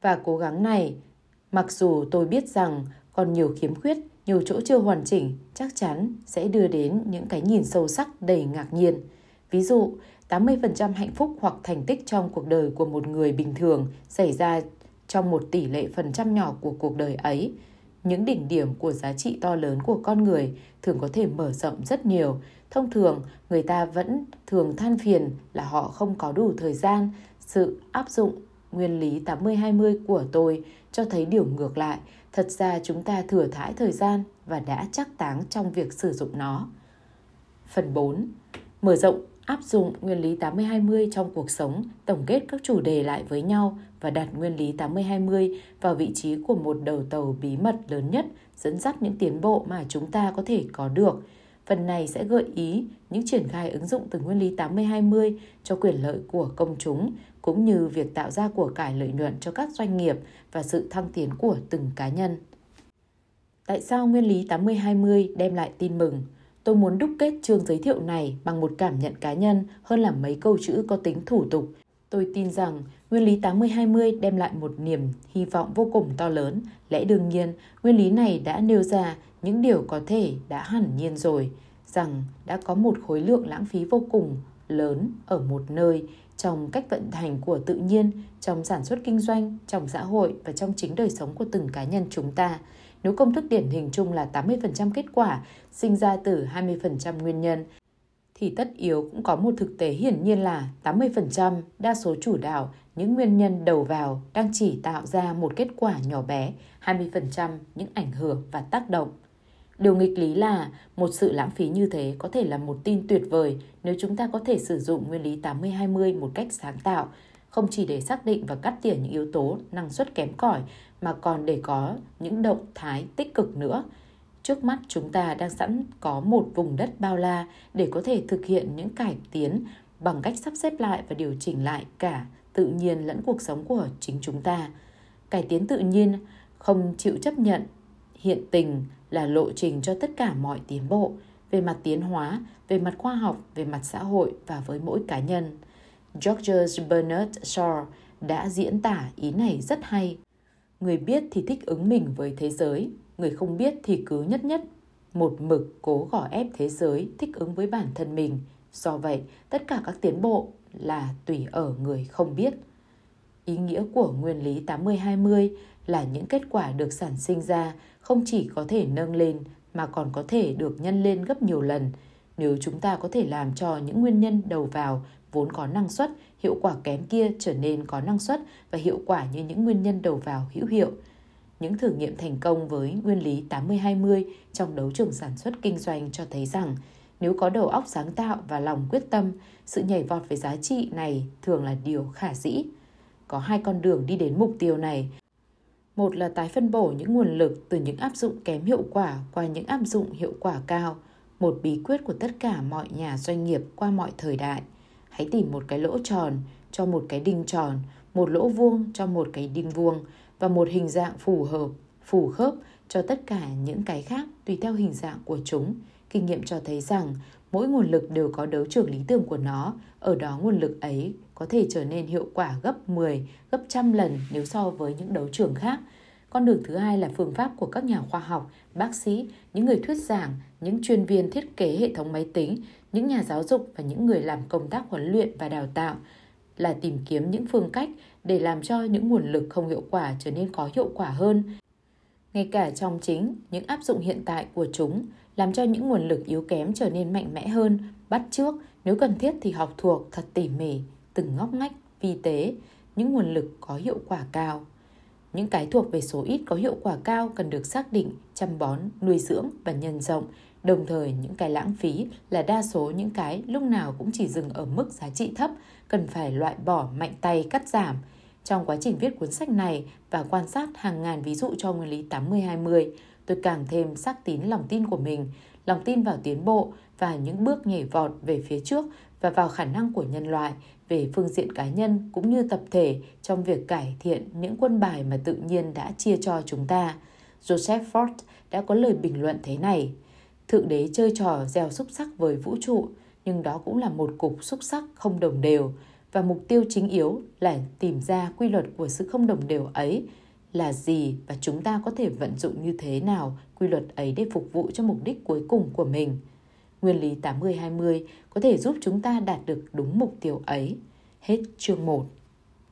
Và cố gắng này, mặc dù tôi biết rằng còn nhiều khiếm khuyết, nhiều chỗ chưa hoàn chỉnh, chắc chắn sẽ đưa đến những cái nhìn sâu sắc đầy ngạc nhiên. Ví dụ, tám mươi phần trăm hạnh phúc hoặc thành tích trong cuộc đời của một người bình thường xảy ra trong một tỷ lệ phần trăm nhỏ của cuộc đời ấy. Những đỉnh điểm của giá trị to lớn của con người thường có thể mở rộng rất nhiều. Thông thường, người ta vẫn thường than phiền là họ không có đủ thời gian. Sự áp dụng nguyên lý tám mươi hai mươi của tôi cho thấy điều ngược lại. Thật ra chúng ta thừa thãi thời gian và đã trác táng trong việc sử dụng nó. Phần bốn. Mở rộng áp dụng nguyên lý tám mươi hai mươi trong cuộc sống, tổng kết các chủ đề lại với nhau và đặt nguyên lý tám mươi hai mươi vào vị trí của một đầu tàu bí mật lớn nhất, dẫn dắt những tiến bộ mà chúng ta có thể có được. Phần này sẽ gợi ý những triển khai ứng dụng từ nguyên lý tám mươi hai mươi cho quyền lợi của công chúng, cũng như việc tạo ra của cải lợi nhuận cho các doanh nghiệp và sự thăng tiến của từng cá nhân. Tại sao nguyên lý tám mươi hai mươi đem lại tin mừng? Tôi muốn đúc kết chương giới thiệu này bằng một cảm nhận cá nhân hơn là mấy câu chữ có tính thủ tục. Tôi tin rằng nguyên lý tám mươi hai mươi đem lại một niềm hy vọng vô cùng to lớn. Lẽ đương nhiên, nguyên lý này đã nêu ra những điều có thể đã hẳn nhiên rồi, rằng đã có một khối lượng lãng phí vô cùng lớn ở một nơi trong cách vận hành của tự nhiên, trong sản xuất kinh doanh, trong xã hội và trong chính đời sống của từng cá nhân chúng ta. Nếu công thức điển hình chung là tám mươi phần trăm kết quả sinh ra từ hai mươi phần trăm nguyên nhân, thì tất yếu cũng có một thực tế hiển nhiên là tám mươi phần trăm đa số chủ đạo, những nguyên nhân đầu vào đang chỉ tạo ra một kết quả nhỏ bé, hai mươi phần trăm những ảnh hưởng và tác động. Điều nghịch lý là một sự lãng phí như thế có thể là một tin tuyệt vời nếu chúng ta có thể sử dụng nguyên lý tám mươi hai mươi một cách sáng tạo, không chỉ để xác định và cắt tỉa những yếu tố năng suất kém cỏi mà còn để có những động thái tích cực nữa. Trước mắt chúng ta đang sẵn có một vùng đất bao la để có thể thực hiện những cải tiến bằng cách sắp xếp lại và điều chỉnh lại cả tự nhiên lẫn cuộc sống của chính chúng ta. Cải tiến tự nhiên không chịu chấp nhận hiện tình là lộ trình cho tất cả mọi tiến bộ, về mặt tiến hóa, về mặt khoa học, về mặt xã hội và với mỗi cá nhân. George Bernard Shaw đã diễn tả ý này rất hay. Người biết thì thích ứng mình với thế giới, người không biết thì cứ nhất nhất, một mực cố gò ép thế giới thích ứng với bản thân mình. Do vậy, tất cả các tiến bộ là tùy ở người không biết. Ý nghĩa của nguyên lý tám mươi hai mươi là những kết quả được sản sinh ra không chỉ có thể nâng lên mà còn có thể được nhân lên gấp nhiều lần. Nếu chúng ta có thể làm cho những nguyên nhân đầu vào vốn có năng suất, hiệu quả kém kia trở nên có năng suất và hiệu quả như những nguyên nhân đầu vào hữu hiệu. Những thử nghiệm thành công với nguyên lý tám mươi hai mươi trong đấu trường sản xuất kinh doanh cho thấy rằng nếu có đầu óc sáng tạo và lòng quyết tâm, sự nhảy vọt về giá trị này thường là điều khả dĩ. Có hai con đường đi đến mục tiêu này. Một là tái phân bổ những nguồn lực từ những áp dụng kém hiệu quả qua những áp dụng hiệu quả cao, một bí quyết của tất cả mọi nhà doanh nghiệp qua mọi thời đại. Hãy tìm một cái lỗ tròn cho một cái đinh tròn, một lỗ vuông cho một cái đinh vuông và một hình dạng phù hợp, phù khớp cho tất cả những cái khác tùy theo hình dạng của chúng. Kinh nghiệm cho thấy rằng mỗi nguồn lực đều có đấu trường lý tưởng của nó, ở đó nguồn lực ấy có thể trở nên hiệu quả gấp mười, gấp trăm lần nếu so với những đấu trường khác. Con đường thứ hai là phương pháp của các nhà khoa học, bác sĩ, những người thuyết giảng, những chuyên viên thiết kế hệ thống máy tính, những nhà giáo dục và những người làm công tác huấn luyện và đào tạo, là tìm kiếm những phương cách để làm cho những nguồn lực không hiệu quả trở nên có hiệu quả hơn. Ngay cả trong chính những áp dụng hiện tại của chúng, làm cho những nguồn lực yếu kém trở nên mạnh mẽ hơn, bắt chước, nếu cần thiết thì học thuộc thật tỉ mỉ, từng ngóc ngách, vi tế, những nguồn lực có hiệu quả cao. Những cái thuộc về số ít có hiệu quả cao cần được xác định, chăm bón, nuôi dưỡng và nhân rộng. Đồng thời, những cái lãng phí là đa số những cái lúc nào cũng chỉ dừng ở mức giá trị thấp, cần phải loại bỏ mạnh tay cắt giảm. Trong quá trình viết cuốn sách này và quan sát hàng ngàn ví dụ cho nguyên lý tám mươi hai mươi, tôi càng thêm xác tín lòng tin của mình, lòng tin vào tiến bộ và những bước nhảy vọt về phía trước và vào khả năng của nhân loại về phương diện cá nhân cũng như tập thể trong việc cải thiện những quân bài mà tự nhiên đã chia cho chúng ta. Joseph Ford đã có lời bình luận thế này: Thượng đế chơi trò gieo xúc xắc với vũ trụ, nhưng đó cũng là một cục xúc xắc không đồng đều, và mục tiêu chính yếu là tìm ra quy luật của sự không đồng đều ấy là gì và chúng ta có thể vận dụng như thế nào quy luật ấy để phục vụ cho mục đích cuối cùng của mình. Nguyên lý tám mươi hai mươi có thể giúp chúng ta đạt được đúng mục tiêu ấy. Hết chương một.